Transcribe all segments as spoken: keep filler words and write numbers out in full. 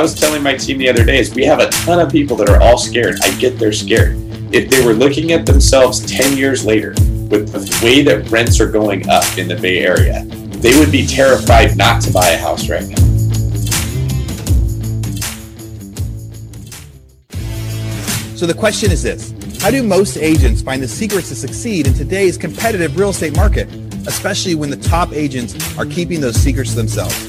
I was telling my team the other day is we have a ton of people that are all scared. I get they're scared. If they were looking at themselves ten years later with the way that rents are going up in the Bay Area, they would be terrified not to buy a house right now. So the question is this, how do most agents find the secrets to succeed in today's competitive real estate market, especially when the top agents are keeping those secrets to themselves?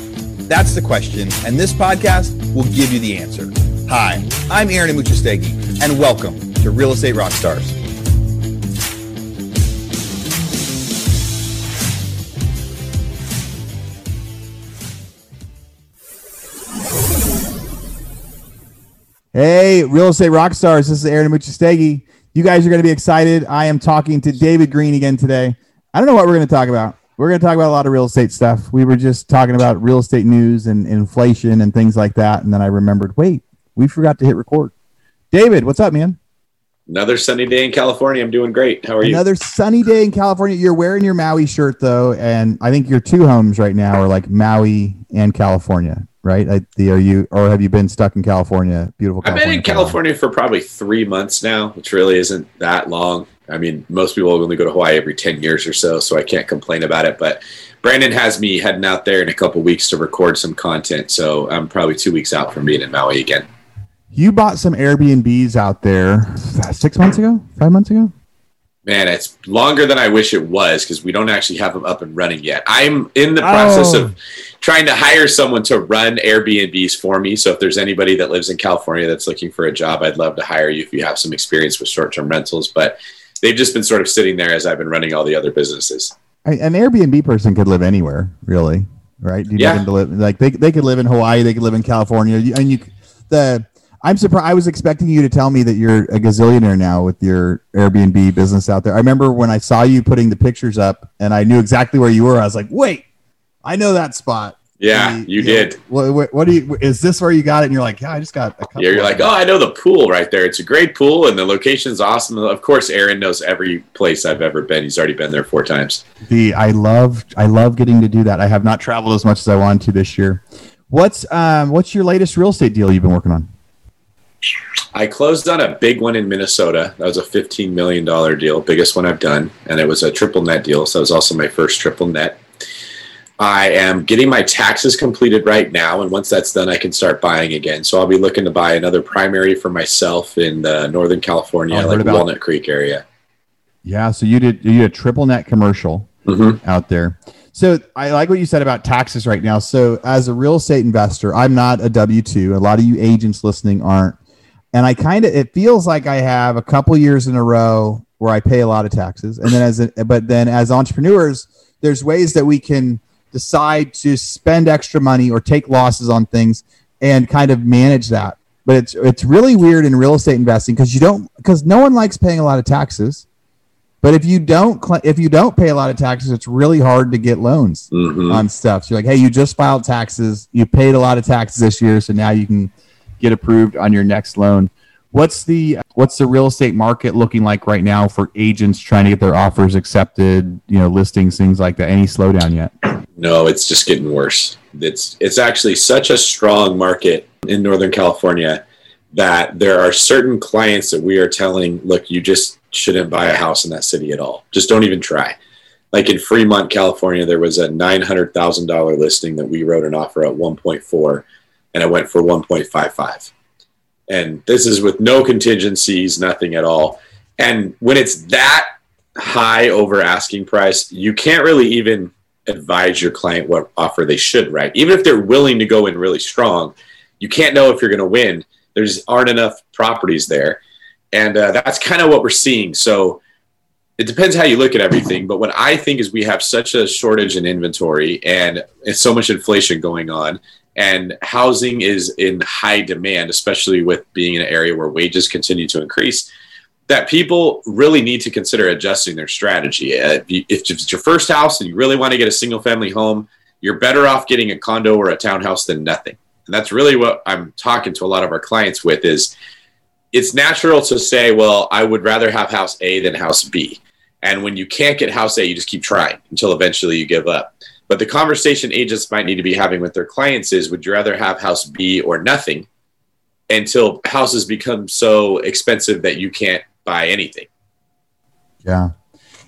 That's the question, and this podcast will give you the answer. Hi, I'm Aaron Amuchastegui, and welcome to Real Estate Rockstars. Hey, Real Estate Rockstars, this is Aaron Amuchastegui. You guys are going to be excited. I am talking to David Green again today. I don't know what we're going to talk about. We're going to talk about a lot of real estate stuff. We were just talking about real estate news and inflation and things like that. And then I remembered, wait, we forgot to hit record. David, what's up, man? Another sunny day in California. I'm doing great. How are you? Another sunny day in California. You're wearing your Maui shirt, though. And I think your two homes right now are like Maui and California, right? I, the, are you, or have you been stuck in California? Beautiful California. I've been in California for probably three months now, which really isn't that long. I mean, most people only go to Hawaii every ten years or so, so I can't complain about it. But Brandon has me heading out there in a couple weeks to record some content, so I'm probably two weeks out from being in Maui again. You bought some Airbnbs out there six months ago, five months ago? Man, it's longer than I wish it was because we don't actually have them up and running yet. I'm in the process oh. of trying to hire someone to run Airbnbs for me. So if there's anybody that lives in California that's looking for a job, I'd love to hire you if you have some experience with short-term rentals. But they've just been sort of sitting there as I've been running all the other businesses. An Airbnb person could live anywhere, really, right? You yeah. To live, like they they could live in Hawaii, they could live in California. And you, the I'm surprised. I was expecting you to tell me that you're a gazillionaire now with your Airbnb business out there. I remember when I saw you putting the pictures up, and I knew exactly where you were. I was like, wait, I know that spot. Yeah, you, you did. Know, what, what do you? Is this where you got it? And you're like, yeah, I just got a couple. Yeah, you're like, oh, I know the pool right there. It's a great pool, and the location's awesome. Of course, Aaron knows every place I've ever been. He's already been there four times. The I love, I love getting to do that. I have not traveled as much as I wanted to this year. What's um, what's your latest real estate deal you've been working on? I closed on a big one in Minnesota. That was a fifteen million dollars deal, biggest one I've done, and it was a triple net deal. So it was also my first triple net. I am getting my taxes completed right now, and once that's done, I can start buying again. So I'll be looking to buy another primary for myself in uh, Northern California, oh, like Walnut Creek area. Yeah, so you did you did a triple net commercial mm-hmm. out there. So I like what you said about taxes right now. So as a real estate investor, I'm not a W two. A lot of you agents listening aren't. And I kind of, it feels like I have a couple years in a row where I pay a lot of taxes. And then as, a, but then as entrepreneurs, there's ways that we can decide to spend extra money or take losses on things and kind of manage that. But it's it's really weird in real estate investing because you don't because no one likes paying a lot of taxes. But if you don't if you don't pay a lot of taxes, it's really hard to get loans mm-hmm. on stuff. So you're like, hey, you just filed taxes, you paid a lot of taxes this year, so now you can get approved on your next loan. What's the what's the real estate market looking like right now for agents trying to get their offers accepted, you know, listings, things like that? Any slowdown yet? No, it's just getting worse. It's it's actually such a strong market in Northern California that there are certain clients that we are telling, look, you just shouldn't buy a house in that city at all. Just don't even try. Like in Fremont, California, there was a nine hundred thousand dollars listing that we wrote an offer at one point four, and it went for one point five five. And this is with no contingencies, nothing at all. And when it's that high over asking price, you can't really even advise your client what offer they should write. Even if they're willing to go in really strong, you can't know if you're going to win. There just aren't enough properties there. And uh, that's kind of what we're seeing. So it depends how you look at everything. But what I think is we have such a shortage in inventory and so much inflation going on. And housing is in high demand, especially with being in an area where wages continue to increase, that people really need to consider adjusting their strategy. If it's your first house and you really want to get a single family home, you're better off getting a condo or a townhouse than nothing. And that's really what I'm talking to a lot of our clients with is it's natural to say, well, I would rather have house A than house B. And when you can't get house A, you just keep trying until eventually you give up. But the conversation agents might need to be having with their clients is, would you rather have house B or nothing, until houses become so expensive that you can't buy anything? Yeah.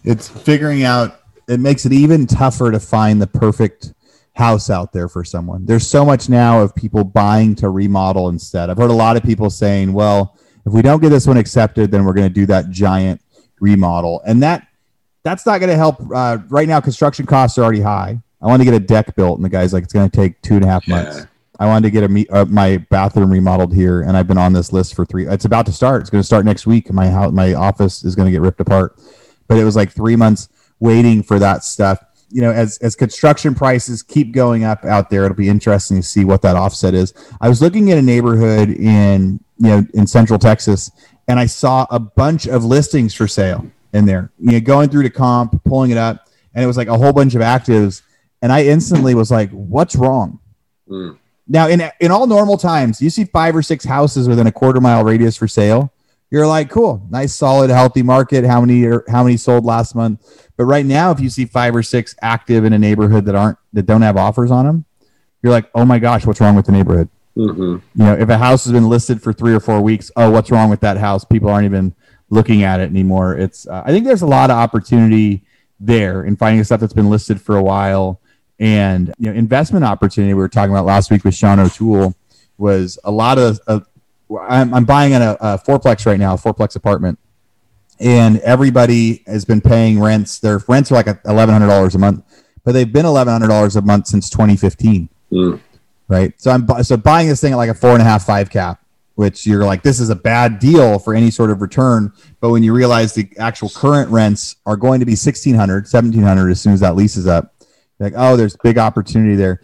It's figuring out, it makes it even tougher to find the perfect house out there for someone. There's so much now of people buying to remodel instead. I've heard a lot of people saying, well, if we don't get this one accepted, then we're going to do that giant remodel. And that that's not going to help. Uh, right now, construction costs are already high. I want to get a deck built, and the guy's like, it's going to take two and a half yeah. months. I wanted to get a me- uh, my bathroom remodeled here, and I've been on this list for three. It's about to start. It's going to start next week. My house, my office is going to get ripped apart. But it was like three months waiting for that stuff. You know, as as construction prices keep going up out there, it'll be interesting to see what that offset is. I was looking at a neighborhood in you know in Central Texas, and I saw a bunch of listings for sale in there. You know, going through the comp, pulling it up, and it was like a whole bunch of actives. And I instantly was like, "What's wrong?" Mm. Now, in in all normal times, you see five or six houses within a quarter mile radius for sale. You're like, cool, nice, solid, healthy market. How many are, how many sold last month? But right now, if you see five or six active in a neighborhood that aren't that don't have offers on them, you're like, oh my gosh, what's wrong with the neighborhood? Mm-hmm. You know, if a house has been listed for three or four weeks, oh, what's wrong with that house? People aren't even looking at it anymore. It's uh, I think there's a lot of opportunity there in finding stuff that's been listed for a while. And you know, investment opportunity we were talking about last week with Sean O'Toole was a lot of. of I'm, I'm buying in a, a fourplex right now, a fourplex apartment, and everybody has been paying rents. Their rents are like eleven hundred dollars a month, but they've been eleven hundred dollars a month since twenty fifteen, mm. right? So I'm so buying this thing at like a four and a half five cap, which you're like, this is a bad deal for any sort of return. But when you realize the actual current rents are going to be sixteen hundred, seventeen hundred as soon as that lease is up. Like, oh, there's big opportunity there.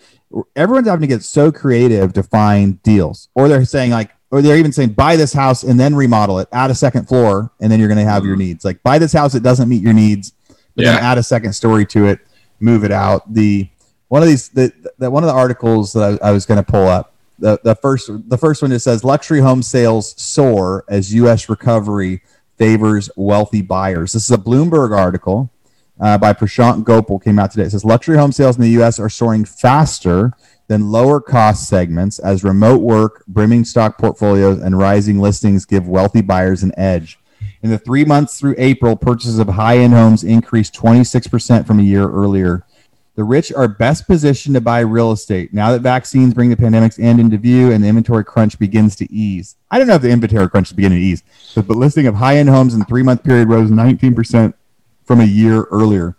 Everyone's having to get so creative to find deals. Or they're saying like, or they're even saying, buy this house and then remodel it, add a second floor, and then you're going to have your needs. Like, buy this house that doesn't meet your needs, but yeah. then add a second story to it, move it out. The one of these, the, the one of the articles that I, I was going to pull up, the the first the first one just says, luxury home sales soar as U S recovery favors wealthy buyers. This is a Bloomberg article. Uh, by Prashant Gopal, came out today. It says luxury home sales in the U S are soaring faster than lower cost segments as remote work, brimming stock portfolios, and rising listings give wealthy buyers an edge. In the three months through April, purchases of high-end homes increased twenty-six percent from a year earlier. The rich are best positioned to buy real estate now that vaccines bring the pandemic's end into view and the inventory crunch begins to ease. I don't know if the inventory crunch is beginning to ease, but the listing of high-end homes in the three-month period rose nineteen percent from a year earlier.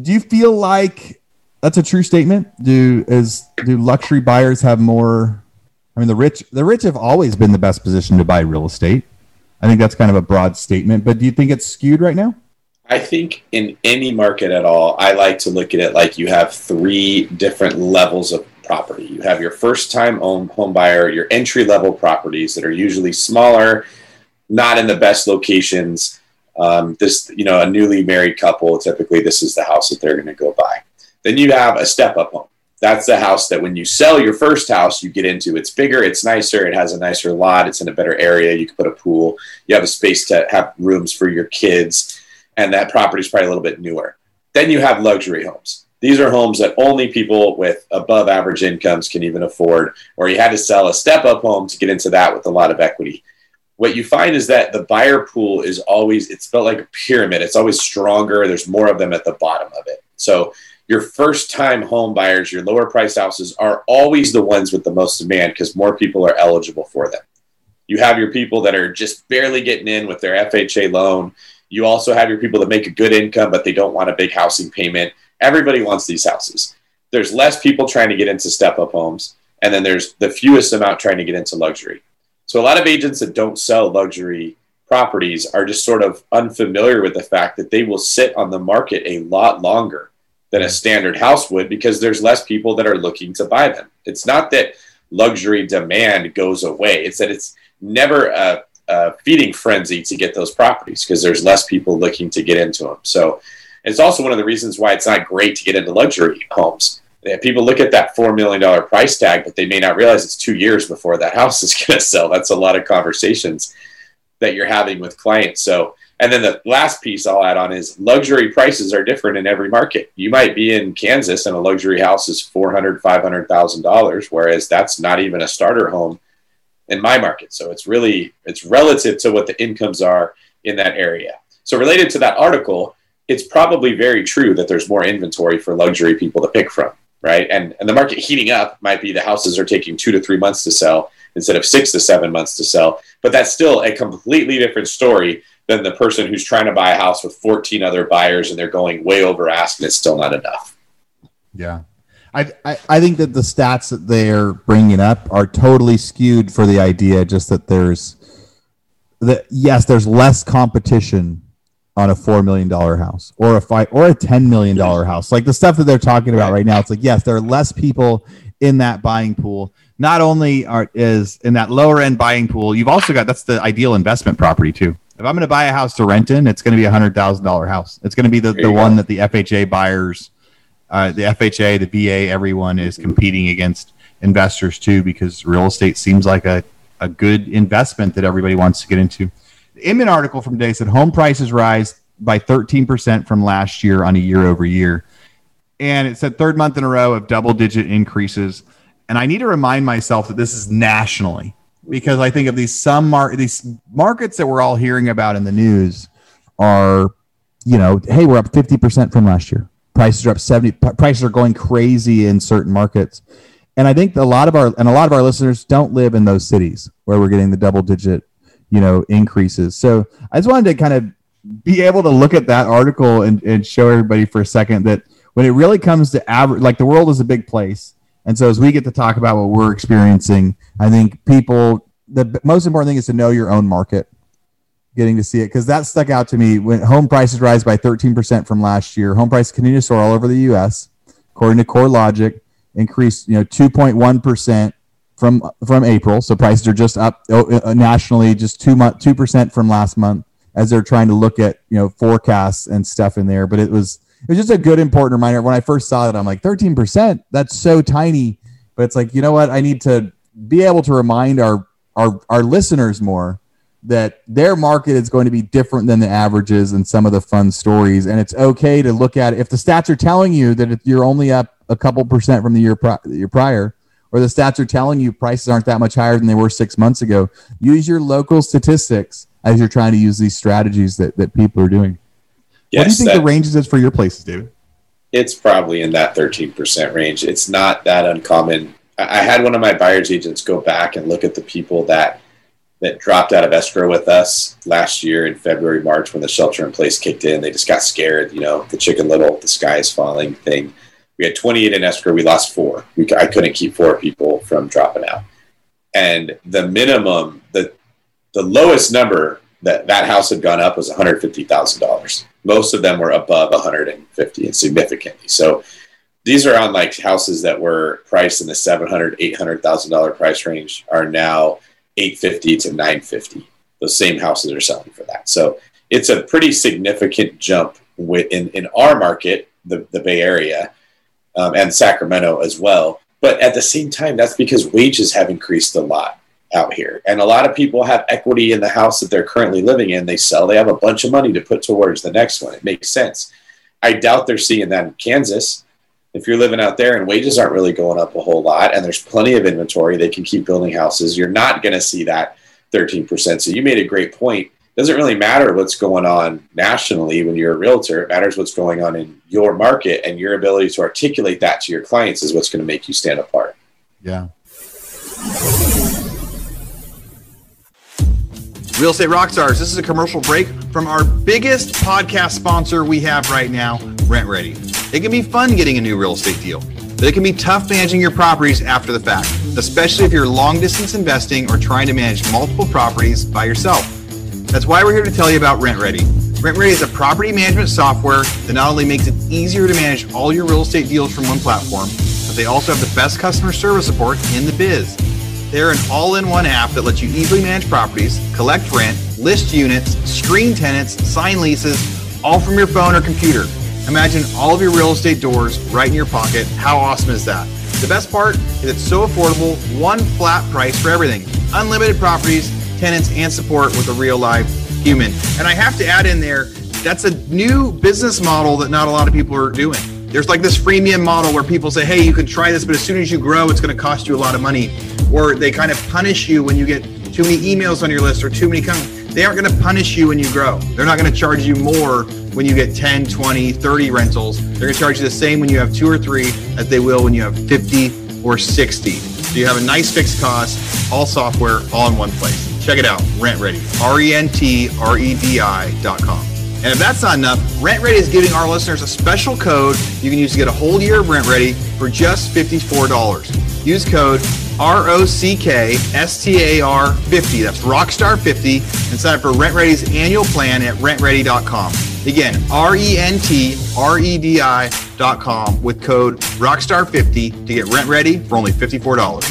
Do you feel like that's a true statement? Do is do luxury buyers have more? I mean, the rich the rich have always been the best position to buy real estate. I think that's kind of a broad statement, but do you think it's skewed right now? I think in any market at all, I like to look at it like you have three different levels of property. You have your first-time home, home buyer, your entry-level properties that are usually smaller, not in the best locations. Um, this, you know, a newly married couple, typically this is the house that they're going to go buy. Then you have a step-up home. That's the house that when you sell your first house, you get into. It's bigger, it's nicer, it has a nicer lot, it's in a better area, you can put a pool, you have a space to have rooms for your kids, and that property's probably a little bit newer. Then you have luxury homes. These are homes that only people with above average incomes can even afford, or you had to sell a step-up home to get into that with a lot of equity. What you find is that the buyer pool is always, it's built like a pyramid. It's always stronger. There's more of them at the bottom of it. So your first-time home buyers, your lower-priced houses are always the ones with the most demand because more people are eligible for them. You have your people that are just barely getting in with their F H A loan. You also have your people that make a good income, but they don't want a big housing payment. Everybody wants these houses. There's less people trying to get into step-up homes, and then there's the fewest amount trying to get into luxury. So a lot of agents that don't sell luxury properties are just sort of unfamiliar with the fact that they will sit on the market a lot longer than a standard house would because there's less people that are looking to buy them. It's not that luxury demand goes away. It's that it's never a, a feeding frenzy to get those properties because there's less people looking to get into them. So it's also one of the reasons why it's not great to get into luxury homes. People look at that four million dollars price tag, but they may not realize it's two years before that house is going to sell. That's a lot of conversations that you're having with clients. So And then the last piece I'll add on is luxury prices are different in every market. You might be in Kansas and a luxury house is four hundred thousand dollars, five hundred thousand dollars, whereas that's not even a starter home in my market. So it's really, it's relative to what the incomes are in that area. So related to that article, it's probably very true that there's more inventory for luxury people to pick from, right? And and the market heating up might be the houses are taking two to three months to sell instead of six to seven months to sell. But that's still a completely different story than the person who's trying to buy a house with fourteen other buyers and they're going way over ask and it's still not enough. Yeah. I, I, I think that the stats that they're bringing up are totally skewed for the idea just that there's, that yes, there's less competition on a four million dollars house or a five or a ten million dollars house. Like the stuff that they're talking about right now, it's like, yes, there are less people in that buying pool. Not only are is in that lower end buying pool, you've also got, that's the ideal investment property too. If I'm going to buy a house to rent in, it's going to be a one hundred thousand dollars house. It's going to be the, the one that the F H A buyers, uh, the F H A, the V A, everyone is competing against investors too, because real estate seems like a, a good investment that everybody wants to get into. The Inman article from today said home prices rise by thirteen percent from last year on a year over year. And it said third month in a row of double digit increases. And I need to remind myself that this is nationally. Because I think of these some mar- these markets that we're all hearing about in the news are, you know, hey, we're up fifty percent from last year. Prices are up seventy. P- prices are going crazy in certain markets, and I think a lot of our and a lot of our listeners don't live in those cities where we're getting the double digit, you know, increases. So I just wanted to kind of be able to look at that article and, and show everybody for a second that when it really comes to average, like the world is a big place. And so as we get to talk about what we're experiencing, I think people, the most important thing is to know your own market, getting to see it. Because that stuck out to me when home prices rise by thirteen percent from last year. Home prices continue to soar all over the U S According to CoreLogic, increased, you know, two point one percent from from April. So prices are just up nationally, just two month, two percent from last month as they're trying to look at, you know, forecasts and stuff in there. But it was, it was just a good, important reminder. When I first saw that, I'm like, thirteen percent? That's so tiny. But it's like, you know what? I need to be able to remind our, our, our listeners more that their market is going to be different than the averages and some of the fun stories. And it's okay to look at it. If the stats are telling you that you're only up a couple percent from the year, pri- year prior, or the stats are telling you prices aren't that much higher than they were six months ago, use your local statistics as you're trying to use these strategies that, that people are doing. Yes, what do you think that, the ranges is for your places, David? It's probably in that thirteen percent range. It's not that uncommon. I, I had one of my buyer's agents go back and look at the people that that dropped out of escrow with us last year in February, March, when the shelter in place kicked in. They just got scared, you know, the Chicken Little, the sky is falling thing. We had twenty-eight in escrow. We lost four. We, I couldn't keep four people from dropping out. And the minimum, the the lowest number that that house had gone up was one hundred fifty thousand dollars. Most of them were above one hundred fifty and significantly. So these are on like houses that were priced in the seven hundred thousand dollars, eight hundred thousand dollars price range are now eight hundred fifty thousand dollars to nine hundred fifty thousand dollars. Those same houses are selling for that. So it's a pretty significant jump within, in our market, the, the Bay Area, um, and Sacramento as well. But at the same time, that's because wages have increased a lot out here. And a lot of people have equity in the house that they're currently living in. They sell, they have a bunch of money to put towards the next one. It makes sense. I doubt they're seeing that in Kansas. If you're living out there and wages aren't really going up a whole lot and there's plenty of inventory, they can keep building houses. You're not going to see that thirteen percent. So you made a great point. It doesn't really matter what's going on nationally when you're a realtor. It matters what's going on in your market, and your ability to articulate that to your clients is what's going to make you stand apart. Yeah. Real Estate Rockstars, this is a commercial break from our biggest podcast sponsor we have right now, RentReady. It can be fun getting a new real estate deal, but it can be tough managing your properties after the fact, especially if you're long-distance investing or trying to manage multiple properties by yourself. That's why we're here to tell you about RentReady. RentReady is a property management software that not only makes it easier to manage all your real estate deals from one platform, but they also have the best customer service support in the biz. They're an all-in-one app that lets you easily manage properties, collect rent, list units, screen tenants, sign leases, all from your phone or computer. Imagine all of your real estate doors right in your pocket. How awesome is that? The best part is it's so affordable, one flat price for everything. Unlimited properties, tenants, and support with a real live human. And I have to add in there, that's a new business model that not a lot of people are doing. There's like this freemium model where people say, hey, you can try this, but as soon as you grow, it's going to cost you a lot of money. Or they kind of punish you when you get too many emails on your list or too many comments. They aren't going to punish you when you grow. They're not going to charge you more when you get ten, twenty, thirty rentals. They're going to charge you the same when you have two or three as they will when you have fifty or sixty. So you have a nice fixed cost, all software, all in one place. Check it out, RentReady, R E N T R E D I dot com. And if that's not enough, RentReady is giving our listeners a special code you can use to get a whole year of RentReady for just fifty-four dollars. Use code R O C K S T A R fifty. That's Rockstar fifty. And sign up for RentReady's annual plan at rent ready dot com. Again, R E N T R E D I dot com with code Rockstar fifty to get RentReady for only fifty-four dollars.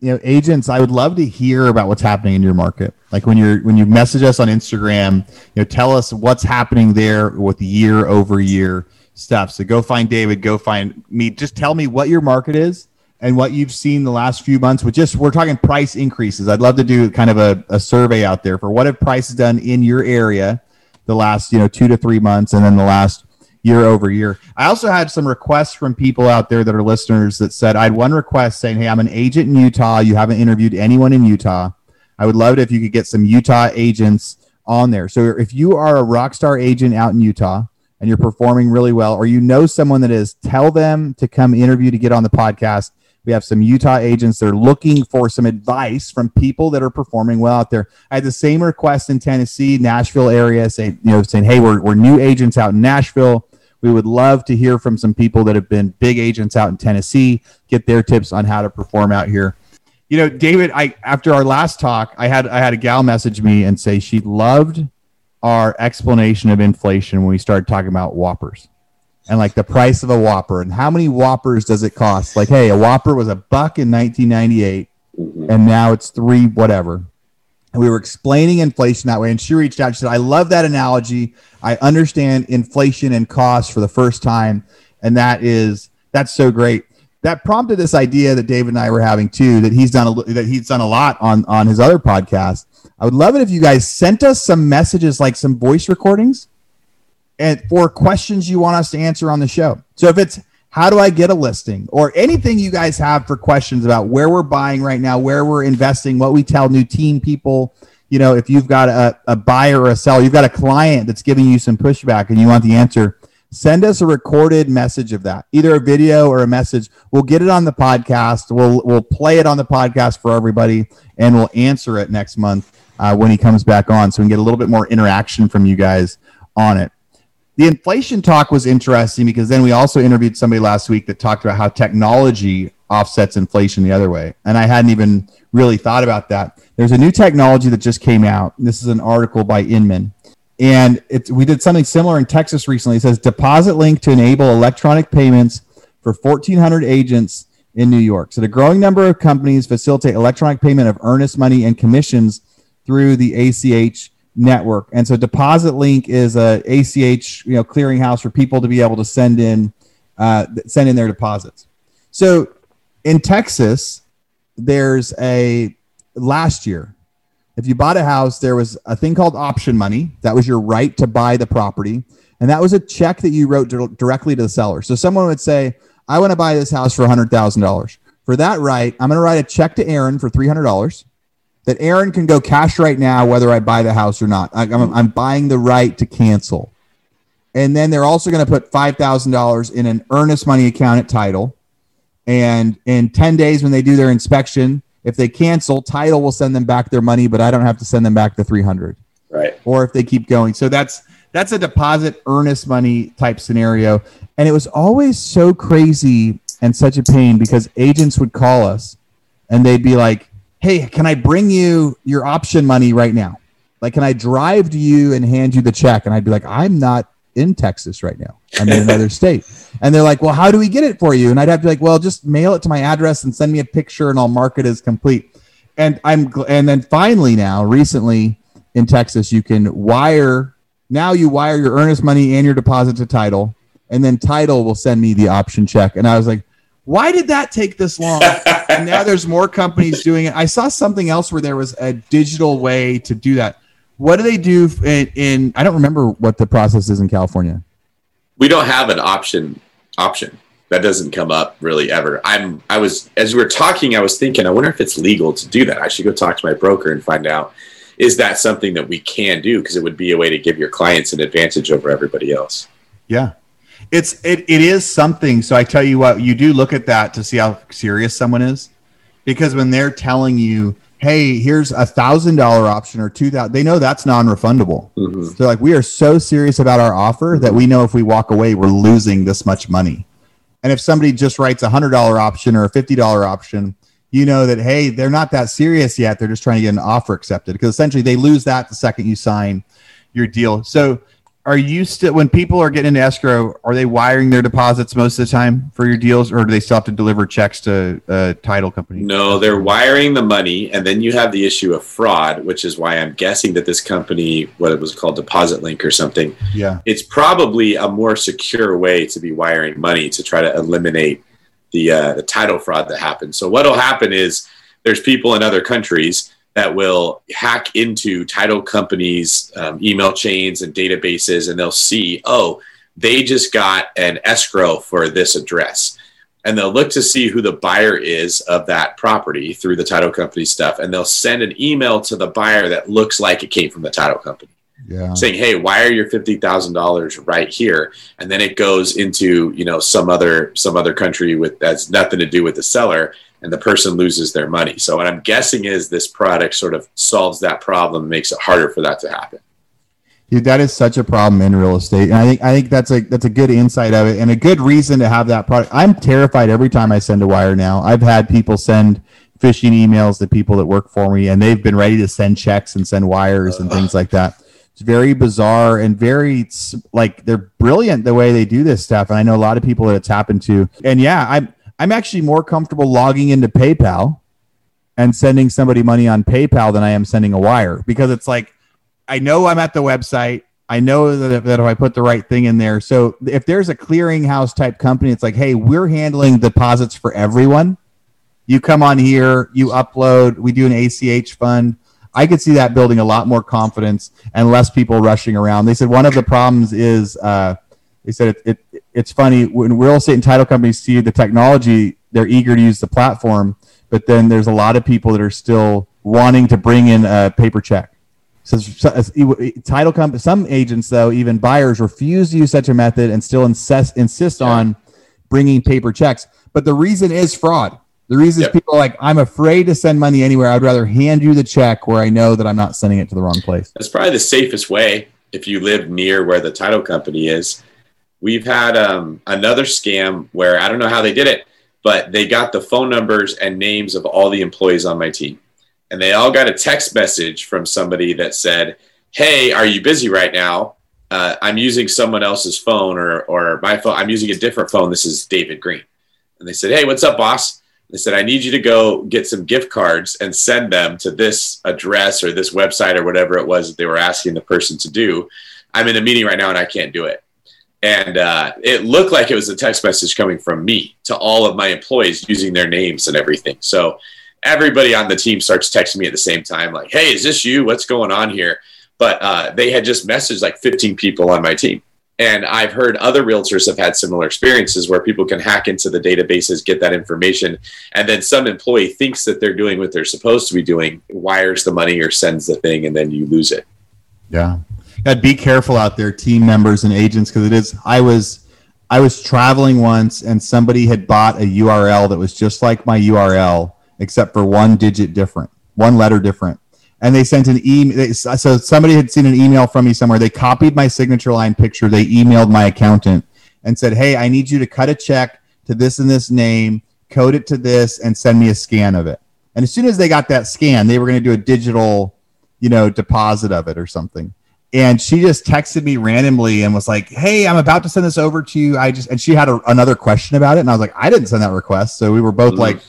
You know, agents, I would love to hear about what's happening in your market. Like when you're when you message us on Instagram, you know, tell us what's happening there with year over year stuff. So go find David, go find me. Just tell me what your market is and what you've seen the last few months. With just we're talking price increases. I'd love to do kind of a, a survey out there for what have prices done in your area the last, you know, two to three months and then the last year over year. I also had some requests from people out there that are listeners that said, I had one request saying, hey, I'm an agent in Utah. You haven't interviewed anyone in Utah. I would love it if you could get some Utah agents on there. So if you are a Rockstar agent out in Utah and you're performing really well, or you know someone that is, tell them to come interview to get on the podcast. We have some Utah agents that are looking for some advice from people that are performing well out there. I had the same request in Tennessee, Nashville area, saying, you know, saying, hey, we're we're new agents out in Nashville. We would love to hear from some people that have been big agents out in Tennessee, get their tips on how to perform out here. You know, David, I after our last talk, I had I had a gal message me and say she loved our explanation of inflation when we started talking about Whoppers and like the price of a Whopper and how many Whoppers does it cost? Like, hey, a Whopper was a buck in nineteen ninety-eight and now it's three whatever. And we were explaining inflation that way. And she reached out. She said, I love that analogy. I understand inflation and costs for the first time. And that is, that's so great. That prompted this idea that David and I were having too, that he's done a, that he's done a lot on, on his other podcast. I would love it if you guys sent us some messages, like some voice recordings and for questions you want us to answer on the show. So if it's, how do I get a listing, or anything you guys have for questions about where we're buying right now, where we're investing, what we tell new team people, you know, if you've got a, a buyer or a seller, you've got a client that's giving you some pushback and you want the answer, send us a recorded message of that, either a video or a message. We'll get it on the podcast. We'll, we'll play it on the podcast for everybody, and we'll answer it next month uh, when he comes back on. So we can get a little bit more interaction from you guys on it. The inflation talk was interesting because then we also interviewed somebody last week that talked about how technology offsets inflation the other way. And I hadn't even really thought about that. There's a new technology that just came out. This is an article by Inman. And it's, we did something similar in Texas recently. It says DepositLink to enable electronic payments for fourteen hundred agents in New York. So the growing number of companies facilitate electronic payment of earnest money and commissions through the A C H network. And so DepositLink is a A C H, you know, clearinghouse for people to be able to send in, uh, send in their deposits. So in Texas, there's a last year, if you bought a house, there was a thing called option money. That was your right to buy the property. And that was a check that you wrote d- directly to the seller. So someone would say, I want to buy this house for a hundred thousand dollars. For that right, I'm going to write a check to Aaron for three hundred dollars. That Aaron can go cash right now, whether I buy the house or not. I, I'm, I'm buying the right to cancel. And then they're also going to put five thousand dollars in an earnest money account at Title. And in ten days, when they do their inspection, if they cancel, Title will send them back their money, but I don't have to send them back the three hundred. Right. Or if they keep going. So that's, that's a deposit earnest money type scenario. And it was always so crazy and such a pain because agents would call us and they'd be like, hey, can I bring you your option money right now? Like, can I drive to you and hand you the check? And I'd be like, I'm not in Texas right now. I'm in another state. And they're like, well, how do we get it for you? And I'd have to be like, well, just mail it to my address and send me a picture and I'll mark it as complete. And I'm, and then finally now recently in Texas, you can wire. Now you wire your earnest money and your deposit to Title. and then Tidal will send me the option check. And I was like, why did that take this long? And now there's more companies doing it. I saw something else where there was a digital way to do that. What do they do in, in I don't remember what the process is in California. We don't have an option option. That doesn't come up really ever. I'm I was as we were talking, I was thinking, I wonder if it's legal to do that. I should go talk to my broker and find out, is that something that we can do? Because it would be a way to give your clients an advantage over everybody else. Yeah. It's it it is something. So I tell you what, you do look at that to see how serious someone is, because when they're telling you, hey, here's a thousand dollar option or two thousand, they know that's non-refundable. Mm-hmm. So like, we are so serious about our offer that we know if we walk away, we're losing this much money. And if somebody just writes a hundred dollar option or a fifty dollar option, you know that, hey, they're not that serious yet. They're just trying to get an offer accepted, because essentially they lose that the second you sign your deal. So are you still, when people are getting into escrow, are they wiring their deposits most of the time for your deals, or do they still have to deliver checks to uh, title companies? No, they're wiring the money, and then you have the issue of fraud, which is why I'm guessing that this company, what it was called, DepositLink or something, yeah, it's probably a more secure way to be wiring money to try to eliminate the uh, the title fraud that happens. So what'll happen is there's people in other countries that will hack into title companies' um, email chains and databases, and they'll see, oh, they just got an escrow for this address. And they'll look to see who the buyer is of that property through the title company stuff, and they'll send an email to the buyer that looks like it came from the title company. Yeah. Saying, hey, wire your fifty thousand dollars right here. And then it goes into, you know, some other some other country with that's nothing to do with the seller, and the person loses their money. So what I'm guessing is this product sort of solves that problem, makes it harder for that to happen. Dude, that is such a problem in real estate. And I think I think that's a that's a good insight of it and a good reason to have that product. I'm terrified every time I send a wire now. I've had people send phishing emails to people that work for me, and they've been ready to send checks and send wires and uh, things like that. It's very bizarre and very, like, they're brilliant the way they do this stuff. And I know a lot of people that it's happened to. And yeah, I'm, I'm actually more comfortable logging into PayPal and sending somebody money on PayPal than I am sending a wire, because it's like, I know I'm at the website. I know that if, that if I put the right thing in there. So if there's a clearinghouse type company, it's like, hey, we're handling deposits for everyone. You come on here, you upload, we do an A C H fund. I could see that building a lot more confidence and less people rushing around. They said one of the problems is, uh, they said it, it, it's funny, when real estate and title companies see the technology, they're eager to use the platform, but then there's a lot of people that are still wanting to bring in a paper check. So, so uh, title comp- some agents, though, even buyers, refuse to use such a method and still insist insist yeah. on bringing paper checks. But the reason is fraud. The reason yep. is people are like, I'm afraid to send money anywhere. I'd rather hand you the check where I know that I'm not sending it to the wrong place. That's probably the safest way if you live near where the title company is. We've had um, another scam where I don't know how they did it, but they got the phone numbers and names of all the employees on my team. And they all got a text message from somebody that said, hey, are you busy right now? Uh, I'm using someone else's phone or, or my phone. I'm using a different phone. This is David Green. And they said, hey, what's up, boss? They said, I need you to go get some gift cards and send them to this address or this website or whatever it was that they were asking the person to do. I'm in a meeting right now and I can't do it. And uh, it looked like it was a text message coming from me to all of my employees using their names and everything. So everybody on the team starts texting me at the same time, like, hey, is this you? What's going on here? But uh, they had just messaged like fifteen people on my team. And I've heard other realtors have had similar experiences where people can hack into the databases, get that information, and then some employee thinks that they're doing what they're supposed to be doing, wires the money or sends the thing, and then you lose it. Yeah. Gotta be careful out there, team members and agents, because it is. I was, I was traveling once, and somebody had bought a U R L that was just like my U R L, except for one digit different, one letter different. And they sent an email. So somebody had seen an email from me somewhere. They copied my signature line picture. They emailed my accountant and said, hey, I need you to cut a check to this and this name, code it to this, and send me a scan of it. And as soon as they got that scan, they were going to do a digital, you know, deposit of it or something. And she just texted me randomly and was like, hey, I'm about to send this over to you. I just, and she had a, another question about it. And I was like, I didn't send that request. So we were both mm-hmm. like,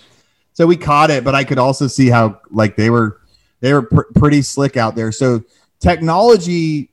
so we caught it, but I could also see how like they were, They were pr- pretty slick out there. So technology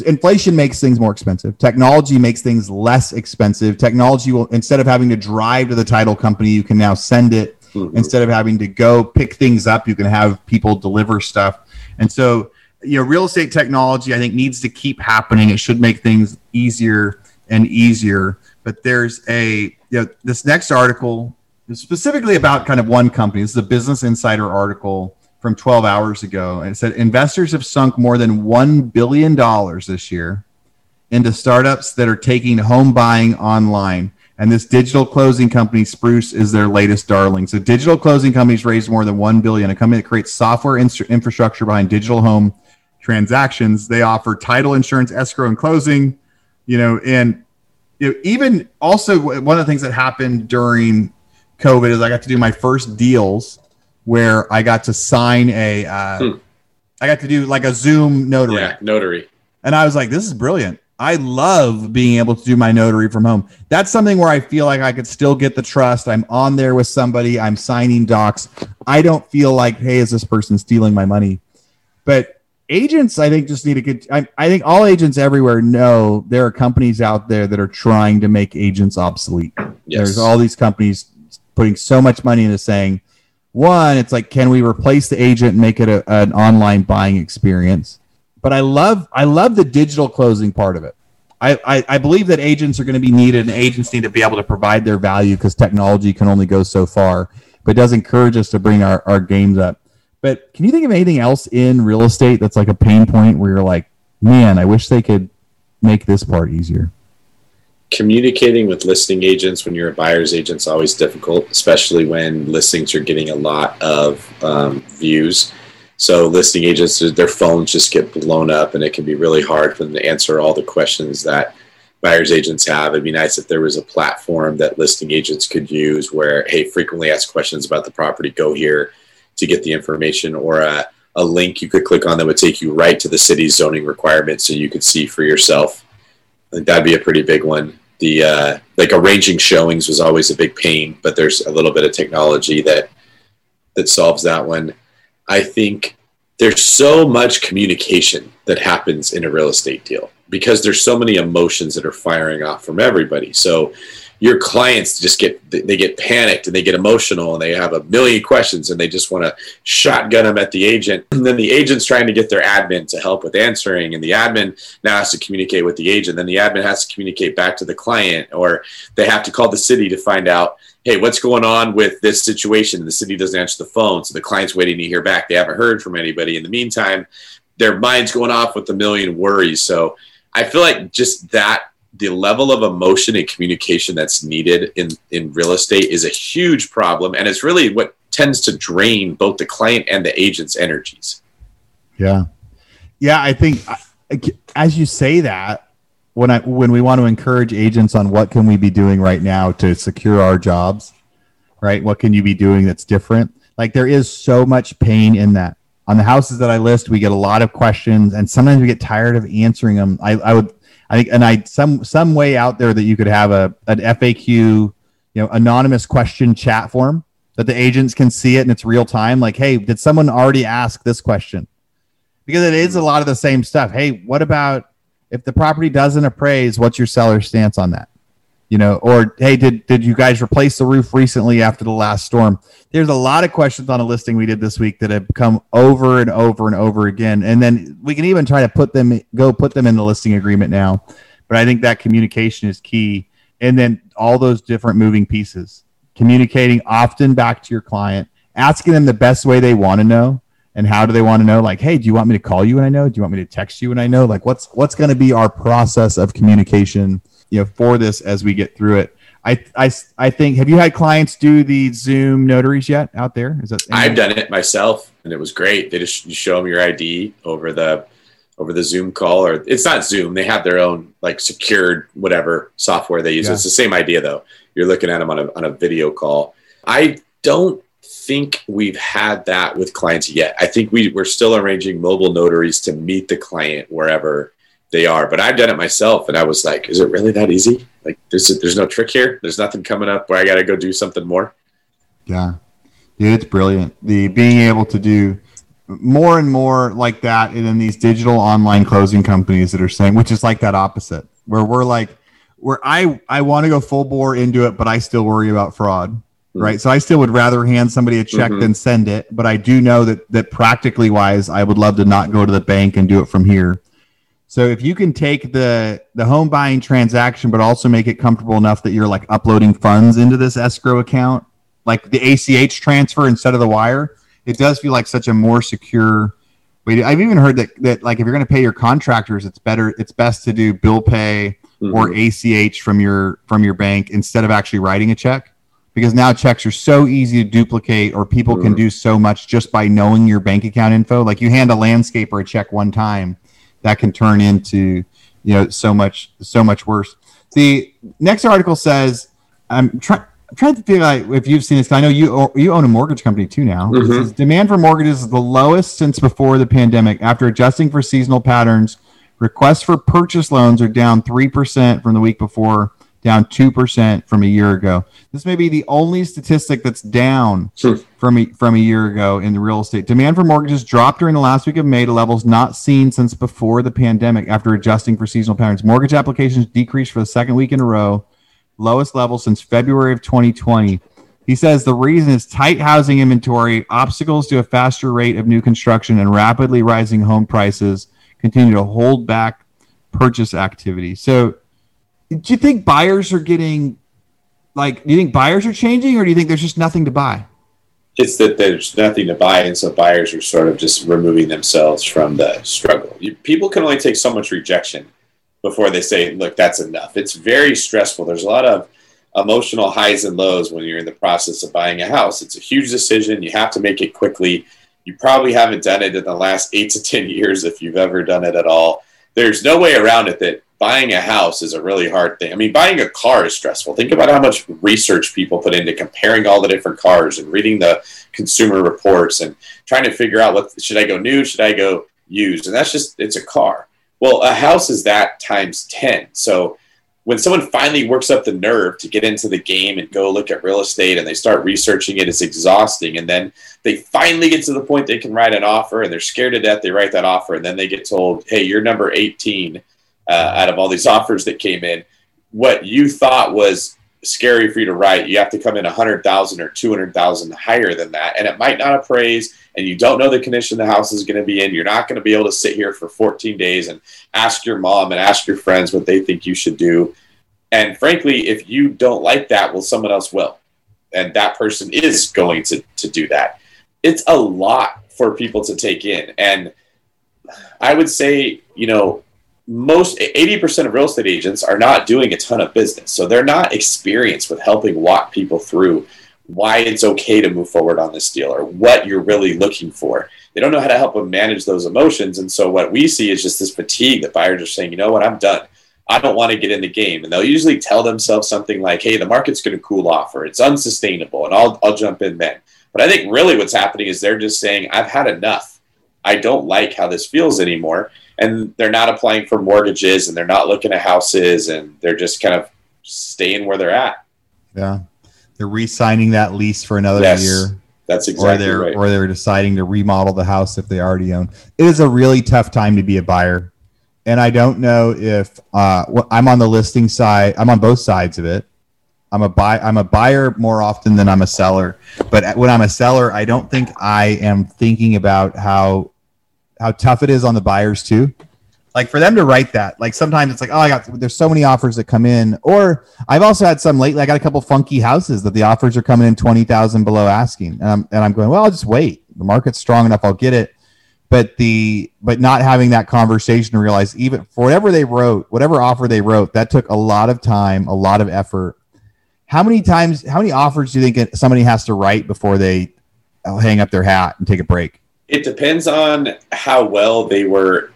inflation makes things more expensive. Technology makes things less expensive. Technology will, instead of having to drive to the title company, you can now send it. Mm-hmm. Instead of having to go pick things up, you can have people deliver stuff. And so, you know, real estate technology, I think, needs to keep happening. It should make things easier and easier. But there's a, you know, this next article is specifically about kind of one company. This is a Business Insider article from twelve hours ago. And it said, investors have sunk more than one billion dollars this year into startups that are taking home buying online. And this digital closing company, Spruce, is their latest darling. So digital closing companies raised more than one billion dollars. A company that creates software in- infrastructure behind digital home transactions. They offer title insurance, escrow, and closing. You know, and you know, even also one of the things that happened during COVID is I got to do my first deals where I got to sign a, uh, hmm. I got to do like a Zoom notary. Yeah, notary. And I was like, this is brilliant. I love being able to do my notary from home. That's something where I feel like I could still get the trust. I'm on there with somebody. I'm signing docs. I don't feel like, hey, is this person stealing my money? But agents, I think, just need to get, I, I think all agents everywhere know there are companies out there that are trying to make agents obsolete. Yes. There's all these companies putting so much money into saying, one, it's like, can we replace the agent and make it a, an online buying experience? But I love I love the digital closing part of it. I, I, I believe that agents are going to be needed, and agents need to be able to provide their value because technology can only go so far, but it does encourage us to bring our, our games up. But can you think of anything else in real estate that's like a pain point where you're like, man, I wish they could make this part easier? Communicating with listing agents when you're a buyer's agent is always difficult, especially when listings are getting a lot of um, views. So listing agents, their phones just get blown up, and it can be really hard for them to answer all the questions that buyer's agents have. It'd be nice if there was a platform that listing agents could use where, hey, frequently asked questions about the property, go here to get the information, or a, a link you could click on that would take you right to the city's zoning requirements so you could see for yourself. I think that'd be a pretty big one. The uh, like arranging showings was always a big pain, but there's a little bit of technology that that solves that one. I think there's so much communication that happens in a real estate deal because there's so many emotions that are firing off from everybody. So your clients just get, they get panicked and they get emotional and they have a million questions and they just want to shotgun them at the agent. And then the agent's trying to get their admin to help with answering. And the admin now has to communicate with the agent. Then the admin has to communicate back to the client, or they have to call the city to find out, hey, what's going on with this situation? The city doesn't answer the phone, so the client's waiting to hear back. They haven't heard from anybody. In the meantime, their mind's going off with a million worries. So I feel like just that, the level of emotion and communication that's needed in, in real estate is a huge problem, and it's really what tends to drain both the client and the agent's energies. Yeah. Yeah, I think as you say that, When I when we want to encourage agents on what can we be doing right now to secure our jobs, right? What can you be doing that's different? Like, there is so much pain in that. On the houses that I list, we get a lot of questions, and sometimes we get tired of answering them. I, I would I think and I some some way out there that you could have a an F A Q, you know, anonymous question chat form that the agents can see it and it's real time. Like, hey, did someone already ask this question? Because it is a lot of the same stuff. Hey, what about if the property doesn't appraise, what's your seller's stance on that? You know, or, hey, did did you guys replace the roof recently after the last storm? There's a lot of questions on a listing we did this week that have come over and over and over again. And then we can even try to put them, go put them in the listing agreement now. But I think that communication is key. And then all those different moving pieces, communicating often back to your client, asking them the best way they want to know. And how do they want to know? Like, hey, do you want me to call you when I know? Do you want me to text you when I know? Like, what's what's going to be our process of communication, you know, for this as we get through it? I I, I think, have you had clients do the Zoom notaries yet out there? Is that I've done it myself, and it was great. They just you show them your I D over the over the Zoom call, or it's not Zoom. They have their own like secured whatever software they use. Yeah. It's the same idea though. You're looking at them on a on a video call. I don't think we've had that with clients yet. I think we, we're still arranging mobile notaries to meet the client wherever they are. But I've done it myself, and I was like, is it really that easy? Like, there's there's no trick here. There's nothing coming up where I got to go do something more. Yeah, dude, it's brilliant. The being able to do more and more like that. And then these digital online closing companies that are saying, which is like that opposite, where we're like, where I, I want to go full bore into it, but I still worry about fraud. Right. So I still would rather hand somebody a check mm-hmm. than send it. But I do know that that practically wise, I would love to not go to the bank and do it from here. So if you can take the, the home buying transaction, but also make it comfortable enough that you're like uploading funds into this escrow account, like the A C H transfer instead of the wire, it does feel like such a more secure way to, I've even heard that, that like if you're going to pay your contractors, it's better, it's best to do bill pay mm-hmm. or A C H from your, from your bank instead of actually writing a check. Because now checks are so easy to duplicate, or people can do so much just by knowing your bank account info. Like you hand a landscaper a check one time, that can turn into, you know, so much, so much worse. The next article says, I'm, try, I'm trying to figure out if you've seen this. I know you you own a mortgage company too now. Mm-hmm. It says, demand for mortgages is the lowest since before the pandemic. After adjusting for seasonal patterns, requests for purchase loans are down three percent from the week before, down two percent from a year ago. This may be the only statistic that's down sure. from, a, from a year ago in the real estate. Demand for mortgages dropped during the last week of May to levels not seen since before the pandemic after adjusting for seasonal patterns. Mortgage applications decreased for the second week in a row, lowest level since February of twenty twenty. He says the reason is tight housing inventory, obstacles to a faster rate of new construction, and rapidly rising home prices continue to hold back purchase activity. So, do you think buyers are getting, like, do you think buyers are changing, or do you think there's just nothing to buy? It's that there's nothing to buy, and so buyers are sort of just removing themselves from the struggle. You, people can only take so much rejection before they say, look, that's enough. It's very stressful. There's a lot of emotional highs and lows when you're in the process of buying a house. It's a huge decision. You have to make it quickly. You probably haven't done it in the last eight to ten years if you've ever done it at all. There's no way around it that buying a house is a really hard thing. I mean, buying a car is stressful. Think about how much research people put into comparing all the different cars and reading the consumer reports and trying to figure out what, should I go new, should I go used? And that's just, it's a car. Well, a house is that times ten. So when someone finally works up the nerve to get into the game and go look at real estate and they start researching it, it's exhausting. And then they finally get to the point they can write an offer and they're scared to death. They write that offer and then they get told, hey, you're number eighteen. Uh, out of all these offers that came in, what you thought was scary for you to write, you have to come in one hundred thousand dollars or two hundred thousand dollars higher than that, and it might not appraise, and you don't know the condition the house is going to be in. You're not going to be able to sit here for fourteen days and ask your mom and ask your friends what they think you should do. And frankly, if you don't like that, well, someone else will, and that person is going to, to do that. It's a lot for people to take in, and I would say, you know, most eighty percent of real estate agents are not doing a ton of business. So they're not experienced with helping walk people through why it's okay to move forward on this deal or what you're really looking for. They don't know how to help them manage those emotions. And so what we see is just this fatigue that buyers are saying, you know what, I'm done. I don't want to get in the game. And they'll usually tell themselves something like, hey, the market's going to cool off or it's unsustainable and I'll, I'll jump in then. But I think really what's happening is they're just saying, I've had enough. I don't like how this feels anymore. And they're not applying for mortgages and they're not looking at houses and they're just kind of staying where they're at. Yeah. They're re-signing that lease for another yes, year. That's exactly or right. Or they're deciding to remodel the house if they already own. It is a really tough time to be a buyer. And I don't know if uh, I'm on the listing side. I'm on both sides of it. I'm a buy. I'm a buyer more often than I'm a seller. But when I'm a seller, I don't think I am thinking about how how tough it is on the buyers too. Like for them to write that, like sometimes it's like, oh, I got, there's so many offers that come in. Or I've also had some lately, I got a couple funky houses that the offers are coming in twenty thousand below asking. And I'm, and I'm going, well, I'll just wait. The market's strong enough. I'll get it. But the, but not having that conversation to realize even for whatever they wrote, whatever offer they wrote, that took a lot of time, a lot of effort. How many times, how many offers do you think somebody has to write before they hang up their hat and take a break? It depends on how well they were,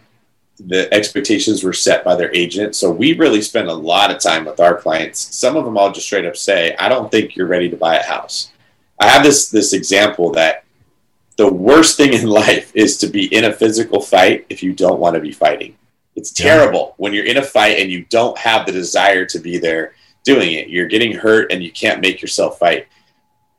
the expectations were set by their agent. So we really spend a lot of time with our clients. Some of them I'll just straight up say, I don't think you're ready to buy a house. I have this, this example that the worst thing in life is to be in a physical fight if you don't want to be fighting. It's terrible when you're in a fight and you don't have the desire to be there doing it. You're getting hurt and you can't make yourself fight.